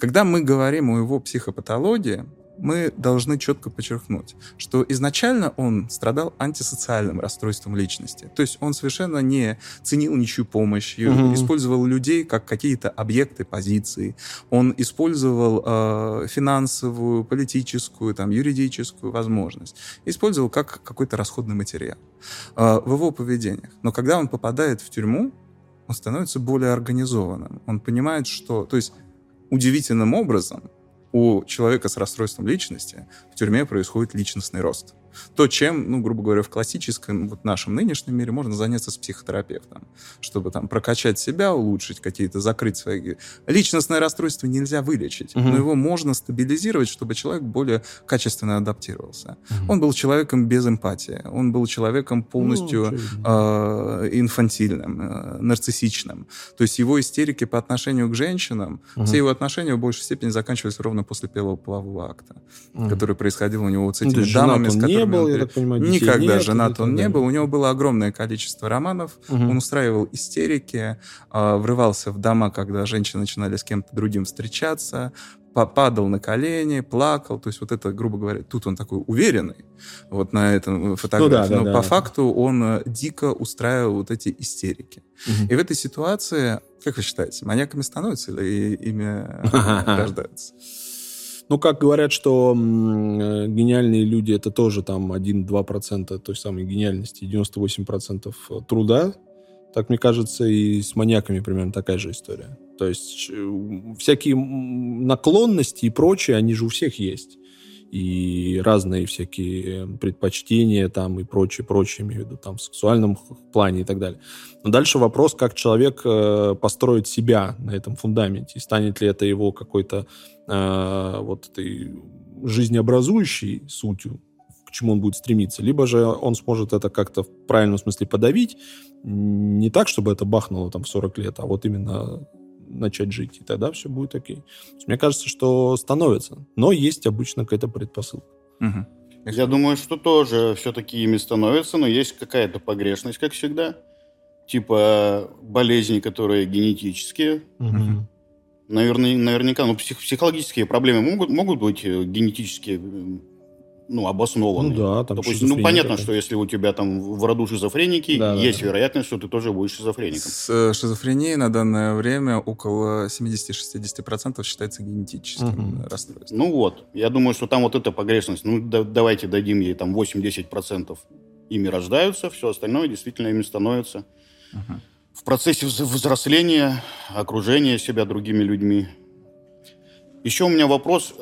Когда мы говорим о его психопатологии, мы должны четко подчеркнуть, что изначально он страдал антисоциальным расстройством личности. То есть он совершенно не ценил ничью помощь, использовал людей как какие-то объекты, позиции. Он использовал финансовую, политическую, там, юридическую возможность. Использовал как какой-то расходный материал в его поведениях. Но когда он попадает в тюрьму, он становится более организованным. Он понимает, что... То есть удивительным образом у человека с расстройством личности в тюрьме происходит личностный рост. То, чем, ну, грубо говоря, в классическом, вот нашем нынешнем мире можно заняться с психотерапевтом, чтобы там прокачать себя, улучшить какие-то, закрыть свои... Личностное расстройство нельзя вылечить, но его можно стабилизировать, чтобы человек более качественно адаптировался. Он был человеком без эмпатии, он был человеком полностью инфантильным, нарциссичным. То есть его истерики по отношению к женщинам, все его отношения в большей степени заканчивались ровно после первого полового акта, который происходил у него вот с этими дамами, с которыми... был, я так понимаю, детей. Никогда нет, женат он не был. У него было огромное количество романов. Он устраивал истерики, врывался в дома, когда женщины начинали с кем-то другим встречаться, падал на колени, плакал. То есть вот это, грубо говоря, тут он такой уверенный вот на этом фотографии. Но по факту он дико устраивал вот эти истерики. И в этой ситуации, как вы считаете, маньяками становятся или ими рождаются? Ну, как говорят, что гениальные люди — это тоже там 1-2% той самой гениальности, 98% труда. Так, мне кажется, и с маньяками примерно такая же история. То есть всякие наклонности и прочее, они же у всех есть. И разные всякие предпочтения там и прочее, имею в виду, там, в сексуальном плане и так далее. Но дальше вопрос, как человек построит себя на этом фундаменте. И станет ли это его какой-то вот этой жизнеобразующей сутью, к чему он будет стремиться. Либо же он сможет это как-то в правильном смысле подавить. Не так, чтобы это бахнуло там в 40 лет, а вот именно... начать жить, и тогда все будет окей. Мне кажется, что становится. Но есть обычно какая-то предпосылка. Я думаю, что тоже все-таки ими становится, но есть какая-то погрешность, как всегда. Типа болезни, которые генетические. Наверняка. Ну, психологические проблемы могут быть генетически обоснованные. Ну да, там допустим, понятно, что если у тебя там в роду шизофреники, есть вероятность, что ты тоже будешь шизофреником. С шизофренией на данное время около 70-60% считается генетическим расстройством. Ну вот, я думаю, что там вот эта погрешность, давайте дадим ей там 8-10% ими рождаются, все остальное действительно ими становится. В процессе взросления, окружения себя другими людьми. Еще у меня вопрос.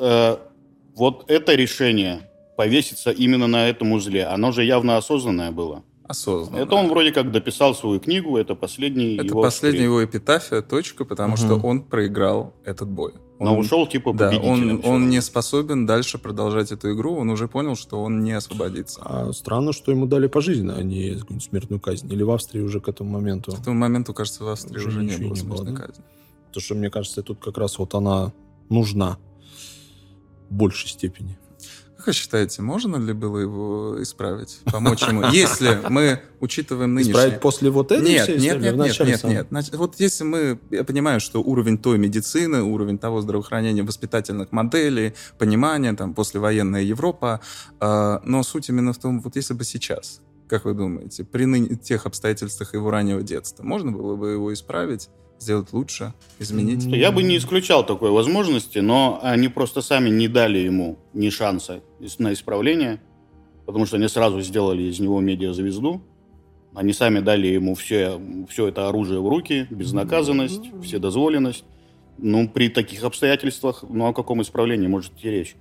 Вот это решение... повеситься именно на этом узле. Оно же явно осознанное было. Осознанное. Это он вроде как дописал свою книгу, это последний это его... Это последняя его эпитафия, точка, потому что он проиграл этот бой. Но ушел типа победителем. Да, он не способен дальше продолжать эту игру, он уже понял, что он не освободится. А странно, что ему дали пожизненно, а не смертную казнь. Или в Австрии уже к этому моменту? К этому моменту, кажется, в Австрии уже не было смертной казни. Потому что, мне кажется, тут как раз вот она нужна в большей степени. Как вы считаете, можно ли было его исправить, помочь ему? Если мы учитываем нынешнее... Исправить после вот этой всей истории? Нет. Вот если мы... Я понимаю, что уровень той медицины, уровень того здравоохранения, воспитательных моделей, понимания, там, послевоенная Европа, но суть именно в том, вот если бы сейчас, как вы думаете, при тех обстоятельствах его раннего детства, можно было бы его исправить? Сделать лучше, изменить. Я бы не исключал такой возможности, но они просто сами не дали ему ни шанса на исправление, потому что они сразу сделали из него медиазвезду. Они сами дали ему все это оружие в руки, безнаказанность, вседозволенность. При таких обстоятельствах, о каком исправлении может идти речь?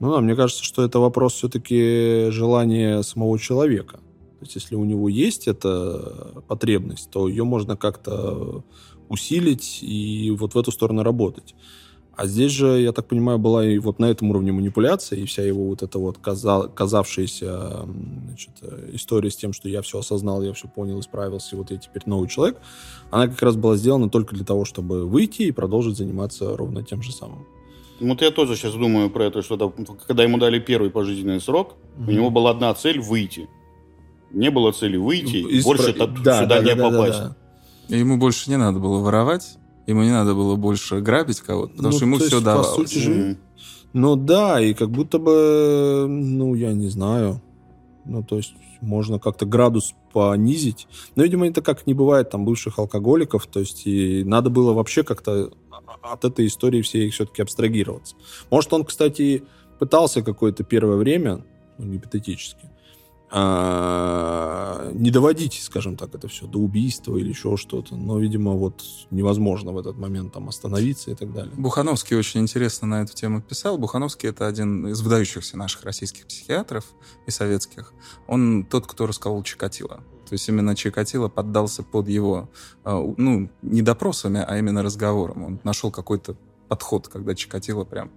Мне кажется, что это вопрос все-таки желания самого человека. То есть, если у него есть эта потребность, то ее можно как-то усилить и вот в эту сторону работать. А здесь же, я так понимаю, была и вот на этом уровне манипуляция, и вся его вот эта вот казавшаяся история с тем, что я все осознал, я все понял, исправился, и вот я теперь новый человек, она как раз была сделана только для того, чтобы выйти и продолжить заниматься ровно тем же самым. Я тоже сейчас думаю про это, что когда ему дали первый пожизненный срок, у него была одна цель — выйти. Не было цели выйти, больше сюда не попасть. Ему больше не надо было воровать, ему не надо было больше грабить кого-то, потому что ему все давалось. По сути же, и как будто бы, я не знаю, то есть можно как-то градус понизить. Но, видимо, это как не бывает там бывших алкоголиков, то есть и надо было вообще как-то от этой истории всей все-таки абстрагироваться. Может, он, кстати, пытался какое-то первое время, гипотетически, не доводить, скажем так, это все до убийства или еще что-то. Но, видимо, вот невозможно в этот момент там остановиться и так далее. Бухановский очень интересно на эту тему писал. Бухановский — это один из выдающихся наших российских психиатров и советских. Он тот, кто расколол Чикатило. То есть именно Чикатило поддался под его, ну, не допросами, а именно разговором. Он нашел какой-то подход, когда Чикатило прям...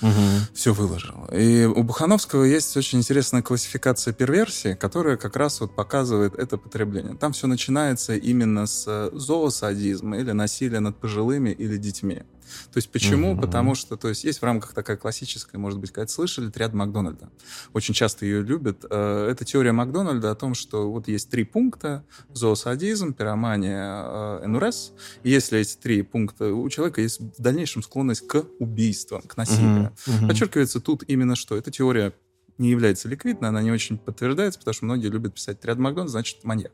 Угу. Все выложил. И у Бухановского есть очень интересная классификация перверсии, которая как раз вот показывает это потребление. Там все начинается именно с зоосадизма или насилия над пожилыми или детьми. То есть почему? Потому что есть в рамках такая классическая, может быть, когда-то слышали, триада Макдональда. Очень часто ее любят. Это теория Макдональда о том, что вот есть три пункта: зоосадизм, пиромания, НРС. И если эти три пункта, у человека есть в дальнейшем склонность к убийствам, к насилию. Подчеркивается тут именно что? Эта теория не является ликвидной, она не очень подтверждается, потому что многие любят писать триада Макдональда, значит, маньяк.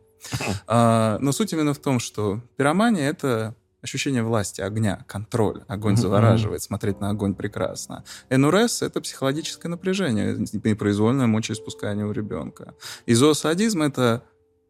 Но суть именно в том, что пиромания — это ощущение власти, огня, контроль. Огонь завораживает, смотреть на огонь прекрасно. НРС — это психологическое напряжение, непроизвольное мочеиспускание у ребенка. И зоосадизм — это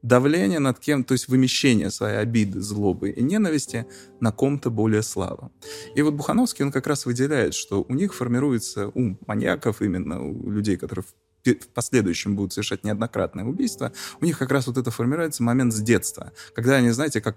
давление над кем-то, то есть вымещение своей обиды, злобы и ненависти на ком-то более слабом. И вот Бухановский, он как раз выделяет, что у них формируется ум маньяков, именно у людей, которые в последующем будут совершать неоднократные убийства, у них как раз вот это формируется момент с детства, когда они, знаете, как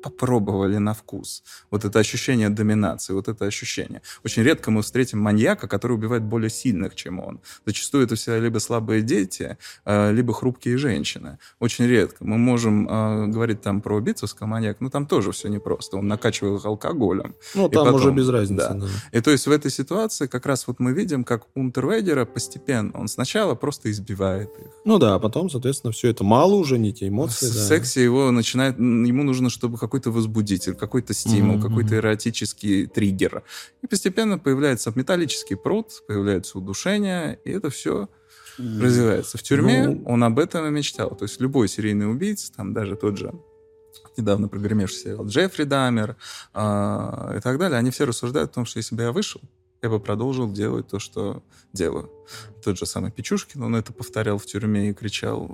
попробовали на вкус. Вот это ощущение доминации, вот это ощущение. Очень редко мы встретим маньяка, который убивает более сильных, чем он. Зачастую это всегда либо слабые дети, либо хрупкие женщины. Очень редко. Мы можем говорить там про бицевского маньяка, но там тоже все непросто. Он накачивал их алкоголем. Ну, там потом, уже без разницы. Да. Да. И то есть в этой ситуации как раз вот мы видим, как Унтервегера постепенно, он сначала просто избивает их. Ну да, а потом, соответственно, все это мало уже, не те эмоции. В сексе его начинает, ему нужно, чтобы какой-то возбудитель, какой-то стимул, какой-то эротический триггер. И постепенно появляется металлический пруд, появляется удушение, и это все развивается. В тюрьме он об этом и мечтал. То есть любой серийный убийца, там даже тот же недавно прогремевший сериал Джеффри Дамер и так далее, они все рассуждают о том, что если бы я вышел, я бы продолжил делать то, что делаю. Тот же самый Пичушкин, он это повторял в тюрьме и кричал: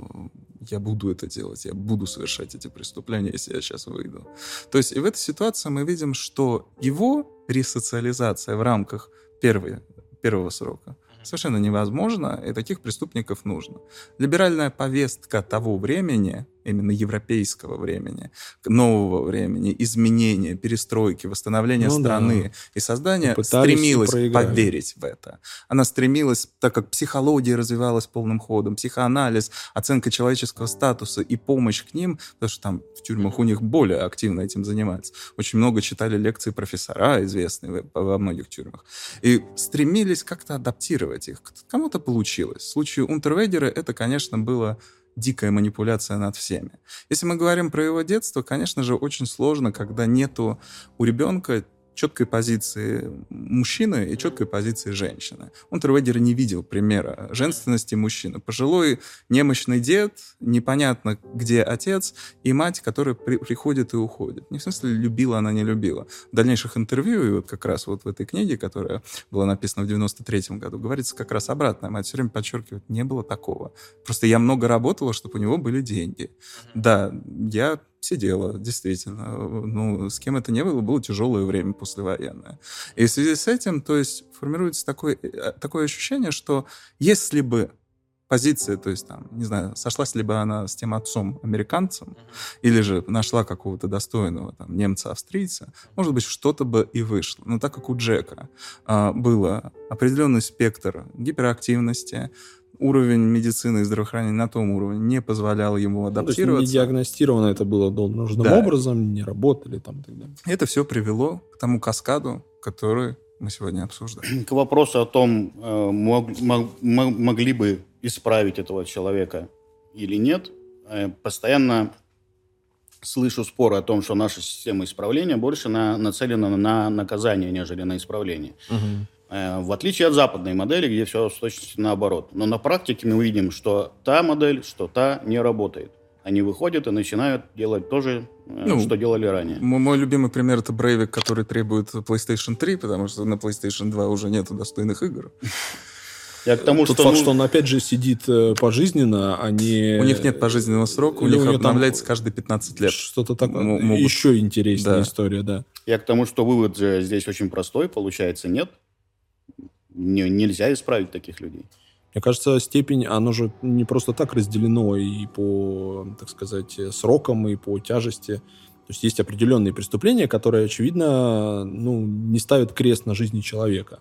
я буду это делать, я буду совершать эти преступления, если я сейчас выйду. То есть и в этой ситуации мы видим, что его ресоциализация в рамках первого срока совершенно невозможна, и таких преступников нужно. Либеральная повестка того времени, именно европейского времени, нового времени, изменения, перестройки, восстановления страны и создания стремилась поверить в это. Она стремилась, так как психология развивалась полным ходом, психоанализ, оценка человеческого статуса и помощь к ним, потому что там в тюрьмах у них более активно этим занимаются. Очень много читали лекции профессора, известные во многих тюрьмах. И стремились как-то адаптировать их. Кому-то получилось. В случае Унтервегера это, конечно, было дикая манипуляция над всеми. Если мы говорим про его детство, конечно же, очень сложно, когда нету у ребенка четкой позиции мужчины и четкой позиции женщины. Унтервегер не видел примера женственности мужчины. Пожилой немощный дед, непонятно, где отец, и мать, которая приходит и уходит. Не в смысле, любила она, не любила. В дальнейших интервью, и вот как раз вот в этой книге, которая была написана в 93-м году, говорится как раз обратное. Мать все время подчеркивает, не было такого. Просто я много работала, чтобы у него были деньги. Да, я сидела, действительно. Ну, с кем это не было, было тяжелое время послевоенное. И в связи с этим, то есть, формируется такое ощущение, что если бы позиция, то есть, там, не знаю, сошлась ли бы она с тем отцом-американцем, или же нашла какого-то достойного там немца-австрийца, может быть, что-то бы и вышло. Но так как у Джека было определенный спектр гиперактивности, уровень медицины и здравоохранения на том уровне не позволял ему адаптироваться. То есть не диагностировано это было нужным образом, не работали там и так далее. Это все привело к тому каскаду, который мы сегодня обсуждаем. К вопросу о том, могли бы исправить этого человека или нет, постоянно слышу споры о том, что наша система исправления больше нацелена на наказание, нежели на исправление. Угу. В отличие от западной модели, где все в точности наоборот. Но на практике мы видим, что та модель, что та не работает. Они выходят и начинают делать то же, что делали ранее. Мой любимый пример — это Брейвик, который требует PlayStation 3, потому что на PlayStation 2 уже нету достойных игр. Я к тому, что, факт, что он опять же сидит пожизненно, а не... У них нет пожизненного срока, у них обновляется там... каждые 15 лет. Что-то такое. Еще интересная история, да. Я к тому, что вывод же здесь очень простой, получается, нет. Нельзя исправить таких людей. Мне кажется, степень, оно же не просто так разделено и по, так сказать, срокам, и по тяжести. То есть есть определенные преступления, которые, очевидно, не ставят крест на жизни человека.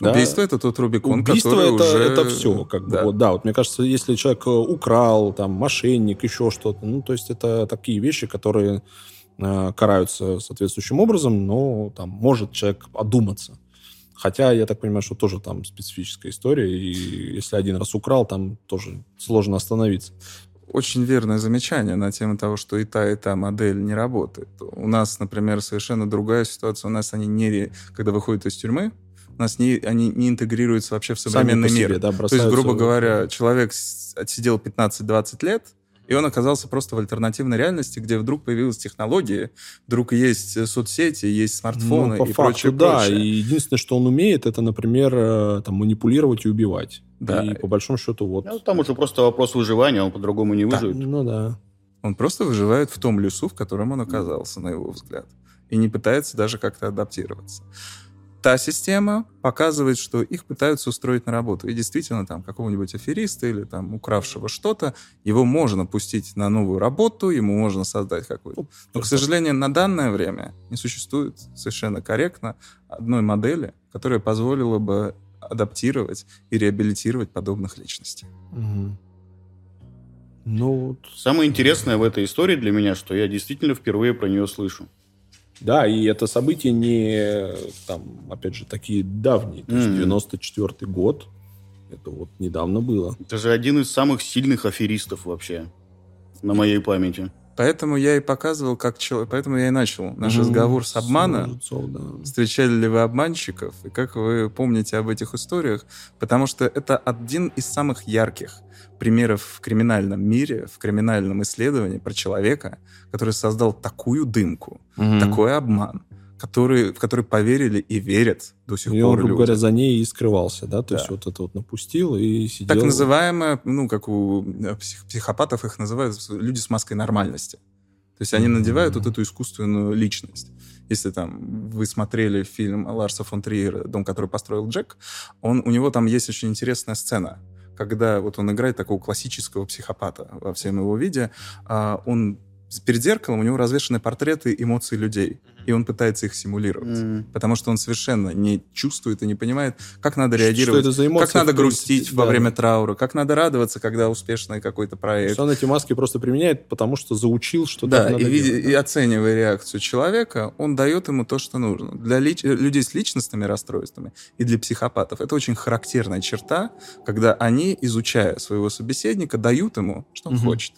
Убийство — это тот Рубикон, который уже... Убийство — это все. Вот, мне кажется, если человек украл, там, мошенник, еще что-то, то есть это такие вещи, которые караются соответствующим образом, но там может человек одуматься. Хотя, я так понимаю, что тоже там специфическая история, и если один раз украл, там тоже сложно остановиться. Очень верное замечание на тему того, что и та модель не работает. У нас, например, совершенно другая ситуация. У нас они не... Когда выходят из тюрьмы, у нас они не интегрируются вообще в современный мир. То есть, грубо говоря, человек отсидел 15-20 лет, и он оказался просто в альтернативной реальности, где вдруг появилась технология, вдруг есть соцсети, есть смартфоны и прочее. Да, и единственное, что он умеет, это, например, манипулировать и убивать. Да. И по большому счету вот. Там уже просто вопрос выживания, он по-другому не выживет. Он просто выживает в том лесу, в котором он оказался, на его взгляд. И не пытается даже как-то адаптироваться. Та система показывает, что их пытаются устроить на работу. И действительно, там, какого-нибудь афериста или там, укравшего что-то, его можно пустить на новую работу, ему можно создать какую-то... Но, к сожалению, на данное время не существует совершенно корректно одной модели, которая позволила бы адаптировать и реабилитировать подобных личностей. Угу. Самое интересное в этой истории для меня, что я действительно впервые про нее слышу. Да, и это события не, там, опять же, такие давние. То есть 94-й год. Это вот недавно было. Это же один из самых сильных аферистов вообще на моей памяти. Поэтому я и показывал, как человек... Поэтому я и начал наш разговор с обмана. Встречали ли вы обманщиков? И как вы помните об этих историях? Потому что это один из самых ярких примеров в криминальном мире, в криминальном исследовании про человека, который создал такую дымку, такой обман, в который поверили и верят до сих пор люди. И он, говоря, за ней и скрывался, да? То есть вот это вот напустил и сидел... Так называемое, как у психопатов их называют, люди с маской нормальности. То есть они надевают вот эту искусственную личность. Если там вы смотрели фильм Ларса фон Триера «Дом, который построил Джек», у него там есть очень интересная сцена, когда вот он играет такого классического психопата во всем его виде. Он... Перед зеркалом у него развешаны портреты эмоций людей, и он пытается их симулировать, потому что он совершенно не чувствует и не понимает, как надо реагировать, как надо грустить во время траура, как надо радоваться, когда успешный какой-то проект. Он эти маски просто применяет, потому что заучил, что так надо делать. И оценивая реакцию человека, он дает ему то, что нужно. Для людей с личностными расстройствами и для психопатов это очень характерная черта, когда они, изучая своего собеседника, дают ему, что он хочет.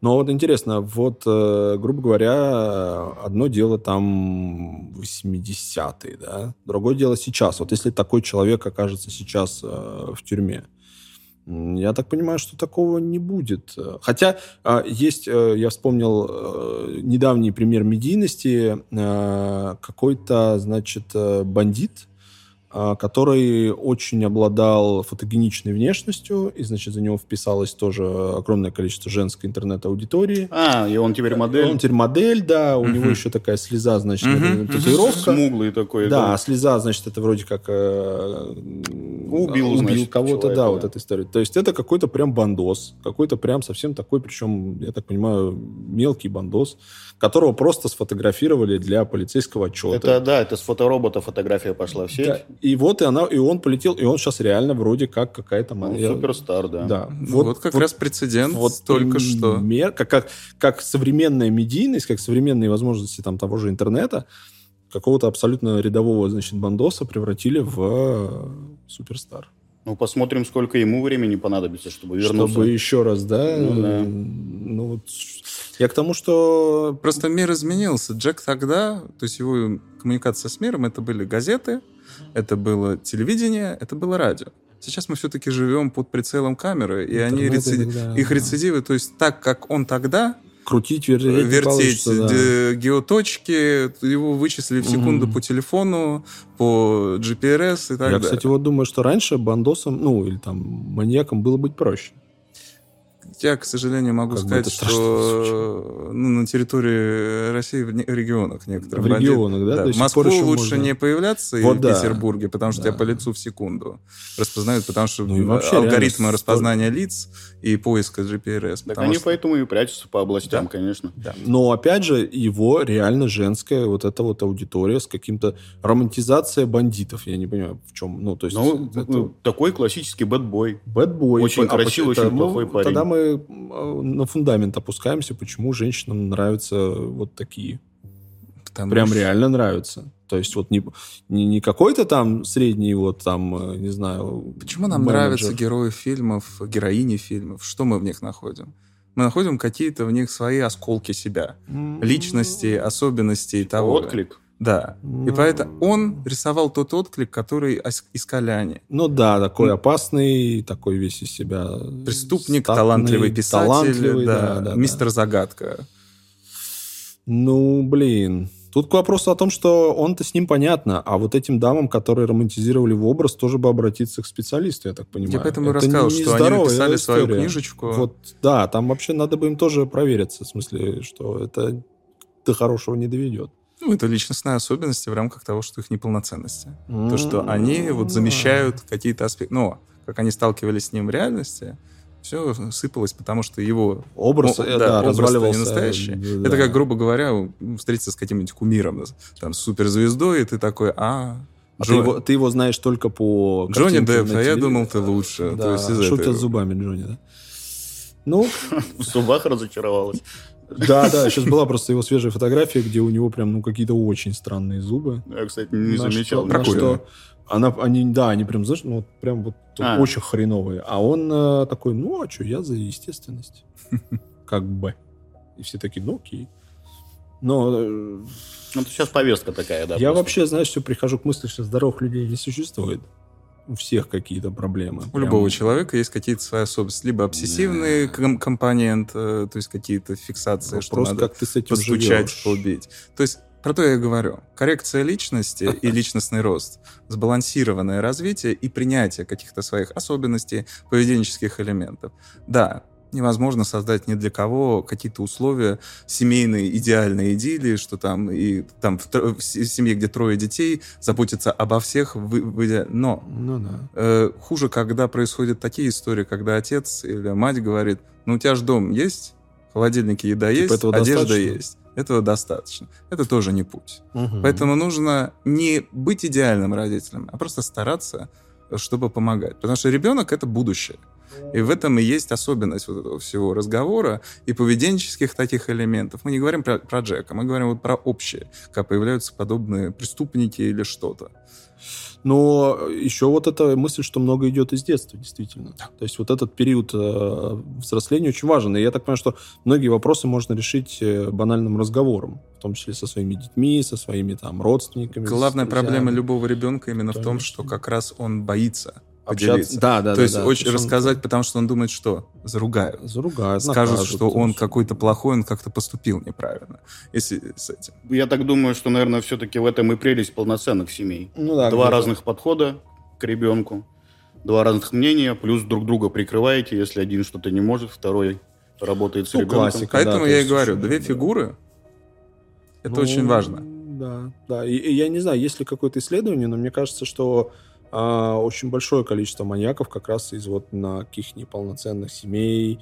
Но вот интересно, вот, грубо говоря, одно дело там 80-е, да? Другое дело сейчас. Вот если такой человек окажется сейчас в тюрьме, я так понимаю, что такого не будет. Хотя есть, я вспомнил, недавний пример медийности. Какой-то, значит, бандит, который очень обладал фотогеничной внешностью, и, значит, за него вписалось тоже огромное количество женской интернет-аудитории. И он теперь модель? Он теперь модель, да. У него еще такая слеза, значит, татуировка. Смуглый такой. Да, слеза, значит, это вроде как... Убил кого-то, человека, да, вот эта история. То есть это какой-то прям бандос, какой-то прям совсем такой, причем, я так понимаю, мелкий бандос, которого просто сфотографировали для полицейского отчета. Это с фоторобота фотография пошла в сеть. Да. И он полетел, и он сейчас реально вроде как какая-то модель. Суперстар, да. Вот как раз прецедент только что. Как современная медийность, как современные возможности там, того же интернета, какого-то абсолютно рядового, значит, бандоса превратили в суперстар. Посмотрим, сколько ему времени понадобится, чтобы вернуться. Чтобы еще раз, да? Я к тому, что... Просто мир изменился. Джек тогда, то есть его коммуникация с миром, это были газеты, это было телевидение, это было радио. Сейчас мы все-таки живем под прицелом камеры, и их рецидивы, то есть так, как он тогда... крутить, вертеть да. геоточки, его вычислили в секунду по телефону, по GPS и так далее. Я, кстати, вот думаю, что раньше бандосам, ну, или там маньякам было быть проще. Я, к сожалению, могу как сказать, что на территории России в регионах некоторых. В регионах, да? В Москве лучше можно... не появляться вот и в Петербурге, потому что тебя по лицу в секунду распознают, потому что алгоритмы распознания лиц и поиска GPRS. Так они поэтому и прячутся по областям, конечно. Да. Но, опять же, его реально женская вот эта вот аудитория с каким-то... Романтизация бандитов, я не понимаю, в чем... Ну, то есть это... такой классический бэтбой. Бэтбой. Очень красивый, очень плохой парень. Тогда мы на фундамент опускаемся, почему женщинам нравятся вот такие. Потому прям что... реально нравятся. То есть вот не какой-то там средний вот там, не знаю... Почему нам нравятся герои фильмов, героини фильмов? Что мы в них находим? Мы находим какие-то в них свои осколки себя. Личности, особенностей того. Отклик. Да. И поэтому он рисовал тот отклик, который искали они. Ну да, такой опасный, такой весь из себя... Преступник, статный, талантливый писатель, мистер Загадка. Ну, блин. Тут к вопросу о том, что он-то с ним понятно, а вот этим дамам, которые романтизировали его образ, тоже бы обратиться к специалисту, я так понимаю. Я поэтому и рассказал, что они написали свою книжечку. Вот, да, там вообще надо бы им тоже провериться, в смысле, что это до хорошего не доведет. Ну, это личностные особенности в рамках того, что их неполноценности. То, что они вот замещают какие-то аспекты. Но как они сталкивались с ним в реальности, все сыпалось, потому что его образ разваливался. Не настоящий. Да. Это как, грубо говоря, встретиться с каким-нибудь кумиром, там, суперзвездой, и ты такой, ты его знаешь только по Джонни Депп, а я думал, ты лучше. Да. То есть шутят зубами Джонни, да? Ну... В зубах разочаровалась. Да, сейчас была просто его свежая фотография, где у него прям, какие-то очень странные зубы. Я, кстати, не замечал. Они прям, знаешь, прям вот очень хреновые. А он такой, я за естественность. Как бы. И все такие, окей. Ну, это сейчас повестка такая, да. Я вообще, все прихожу к мысли, что здоровых людей не существует. У всех какие-то проблемы. У любого человека есть какие-то свои особенности. Либо обсессивный компонент, то есть какие-то фиксации, вопрос, что надо как ты с этим постучать, живешь. Поубить. То есть про то я и говорю. Коррекция личности и личностный рост, сбалансированное развитие и принятие каких-то своих особенностей, поведенческих элементов. Да, невозможно создать ни для кого какие-то условия семейной идеальной идиллии, что там и там в семье, где трое детей, заботятся обо всех. Но хуже, когда происходят такие истории, когда отец или мать говорит, у тебя же дом есть, в холодильнике еда есть, одежда есть. Этого достаточно. Это тоже не путь. Поэтому нужно не быть идеальным родителем, а просто стараться, чтобы помогать. Потому что ребенок — это будущее. И в этом и есть особенность вот этого всего разговора и поведенческих таких элементов. Мы не говорим про Джека, мы говорим вот про общее, как появляются подобные преступники или что-то. Но еще вот эта мысль, что много идет из детства, действительно. Да. То есть вот этот период взросления очень важен. И я так понимаю, что многие вопросы можно решить банальным разговором, в том числе со своими детьми, со своими там родственниками. Главная проблема любого ребенка именно в том, что как раз он боится. Общаться. Очень рассказать, потому что он думает, что заругают. Скажут, что он какой-то плохой, он как-то поступил неправильно. Если с этим. Я так думаю, что, наверное, все-таки в этом и прелесть полноценных семей. Два разных подхода к ребенку, два разных мнения, плюс друг друга прикрываете, если один что-то не может, второй работает с ребенком. Классика, поэтому я и говорю, две фигуры, это очень важно. Да. И я не знаю, есть ли какое-то исследование, но мне кажется, что очень большое количество маньяков как раз из вот на каких неполноценных семей,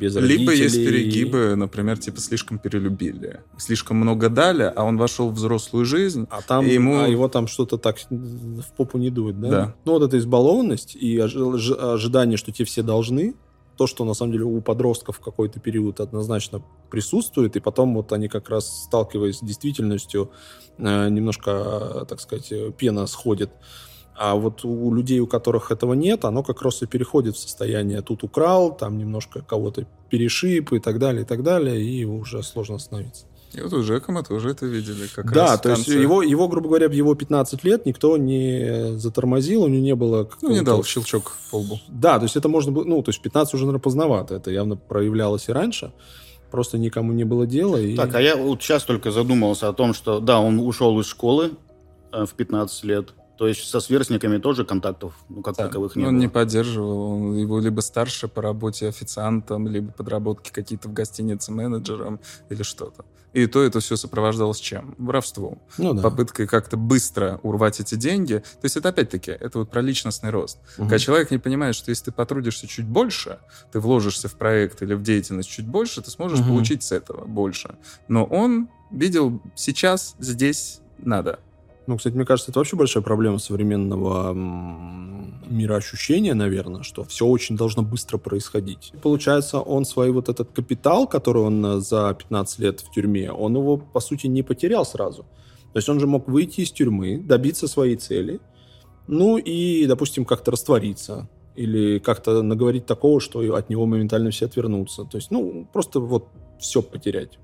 без родителей. Либо есть перегибы, например, типа слишком перелюбили, слишком много дали, а он вошел в взрослую жизнь, его там что-то так в попу не дует, да? Ну вот эта избалованность и ожидание, что те все должны, то, что на самом деле у подростков в какой-то период однозначно присутствует, и потом вот они как раз, сталкиваясь с действительностью, немножко, так сказать, пена сходит. А вот у людей, у которых этого нет, оно как раз и переходит в состояние «тут украл», там немножко кого-то перешиб и так далее, и уже сложно остановиться. И вот у Джека мы тоже это видели как раз в конце. Да, то есть его, грубо говоря, в его 15 лет никто не затормозил, у него не было... не дал щелчок по лбу. Да, то есть это можно было... то есть 15 уже, наверное, поздновато. Это явно проявлялось и раньше. просто никому не было дела. И... Так, а я вот сейчас только задумался о том, что, да, он ушел из школы в 15 лет, то есть со сверстниками тоже контактов, ну, как таковых не было. Он не поддерживал, он его либо старше по работе официантом, либо подработки какие-то в гостинице менеджером или что-то. И то это все сопровождалось чем? Воровством. Ну, да. Попыткой как-то быстро урвать эти деньги. То есть это опять-таки, это вот про личностный рост. Угу. Когда человек не понимает, что если ты потрудишься чуть больше, ты вложишься в проект или в деятельность чуть больше, ты сможешь получить с этого больше. Но он видел сейчас, здесь надо. Ну, кстати, мне кажется, это вообще большая проблема современного мироощущения, наверное, что все очень должно быстро происходить. И получается, он свой вот этот капитал, который он за 15 лет в тюрьме, он его, по сути, не потерял сразу. То есть он же мог выйти из тюрьмы, добиться своей цели, ну и, допустим, как-то раствориться или как-то наговорить такого, что от него моментально все отвернутся. То есть, ну, просто вот все потерять.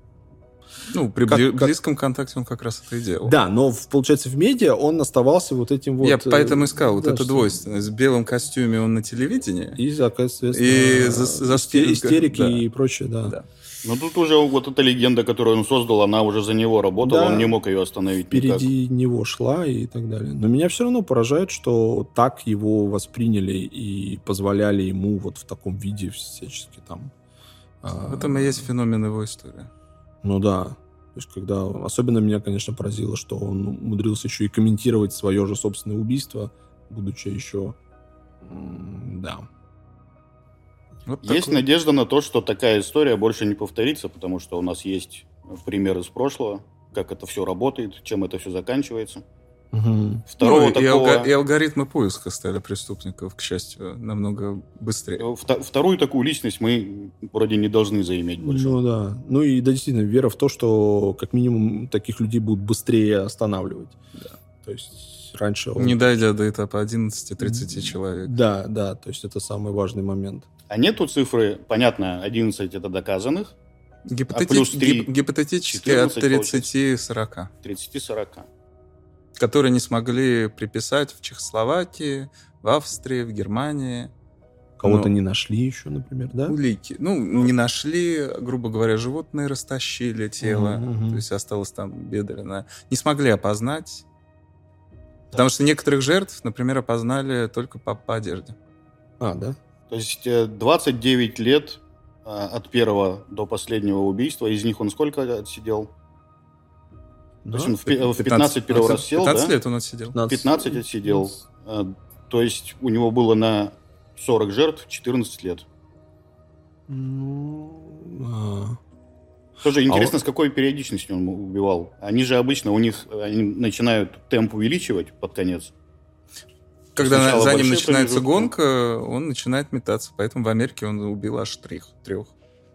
Ну, при близком контакте он как раз это и делал. Да, но, получается, в медиа он оставался вот этим вот... Я поэтому искал вот эту двойственность. В белом костюме он на телевидении. И, соответственно, истерики и прочее, да. Но тут уже вот эта легенда, которую он создал, она уже за него работала, он не мог ее остановить никак. Впереди него шла и так далее. Но меня все равно поражает, что так его восприняли и позволяли ему вот в таком виде всячески там... В этом и есть феномен его истории. Ну да, то есть когда... Особенно меня, конечно, поразило, что он умудрился еще и комментировать свое же собственное убийство, будучи еще... Да. Вот есть такой... надежда на то, что такая история больше не повторится, потому что у нас есть пример из прошлого, как это все работает, чем это все заканчивается. Угу. Второго такого... И алгоритмы поиска стали преступников, к счастью, намного быстрее. Вторую такую личность мы вроде не должны заиметь больше. Ну да. Ну и да, действительно, вера в то, что как минимум таких людей будут быстрее останавливать. Да. То есть раньше... Не дойдя до этапа 11-30 человек. Да, да. То есть это самый важный момент. А нету цифры, понятно, 11 это доказанных. Гипотетически от 30-40. 30-40. Которые не смогли приписать в Чехословакии, в Австрии, в Германии. Кого-то не нашли еще, например, да? Улики. Ну, не нашли, грубо говоря, животные растащили тело. То есть осталось там бедренное. Не смогли опознать. Да. Потому что некоторых жертв, например, опознали только по одежде. А, да? То есть 29 лет от первого до последнего убийства. Из них он сколько отсидел? Да? То есть он в 15 первый раз сел, 15 лет он отсидел. 15 отсидел. 15. То есть у него было на 40 жертв 14 лет. Тоже интересно, с какой периодичностью он убивал. Они же обычно, у них они начинают темп увеличивать под конец. Когда за ним начинается гонка, он начинает метаться. Поэтому в Америке он убил аж трех.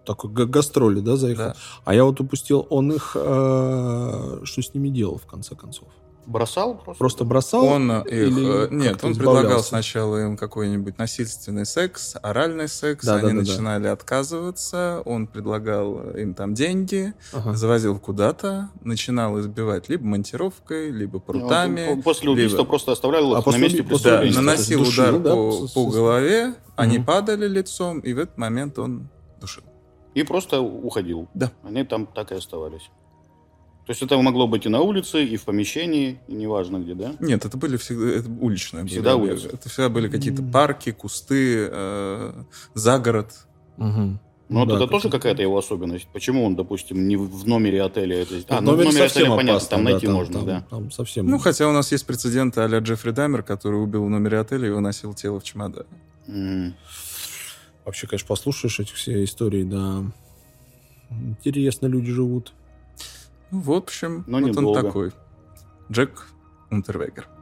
Такой гастроли, да, заехал? Да. А я вот упустил, он их... что с ними делал, в конце концов? Бросал просто? Просто бросал? Он их... Нет, он предлагал сначала им какой-нибудь насильственный секс, оральный секс. Да, они начинали отказываться. Он предлагал им там деньги, завозил куда-то, начинал избивать либо монтировкой, либо прутами. Он после убийства просто оставлял их на месте. Да, наносил удар по голове, они падали лицом, и в этот момент он душил. И просто уходил. Да. Они там так и оставались. То есть это могло быть и на улице, и в помещении, и неважно где, да? Нет, это были всегда уличные. Всегда улицы. Это всегда были какие-то парки, кусты, загород. Угу. Но да, это тоже какая-то его особенность. Почему он, допустим, не в номере отеля это сделал? А, ну в номере отеля, понятно, там найти можно, да. Там совсем... Ну, хотя у нас есть прецеденты а-ля Джеффри Дамер, который убил в номере отеля и выносил тело в чемодане. Вообще, конечно, послушаешь эти все истории, да. Интересно, люди живут. Ну, в общем, вот он такой. Джек Унтервегер.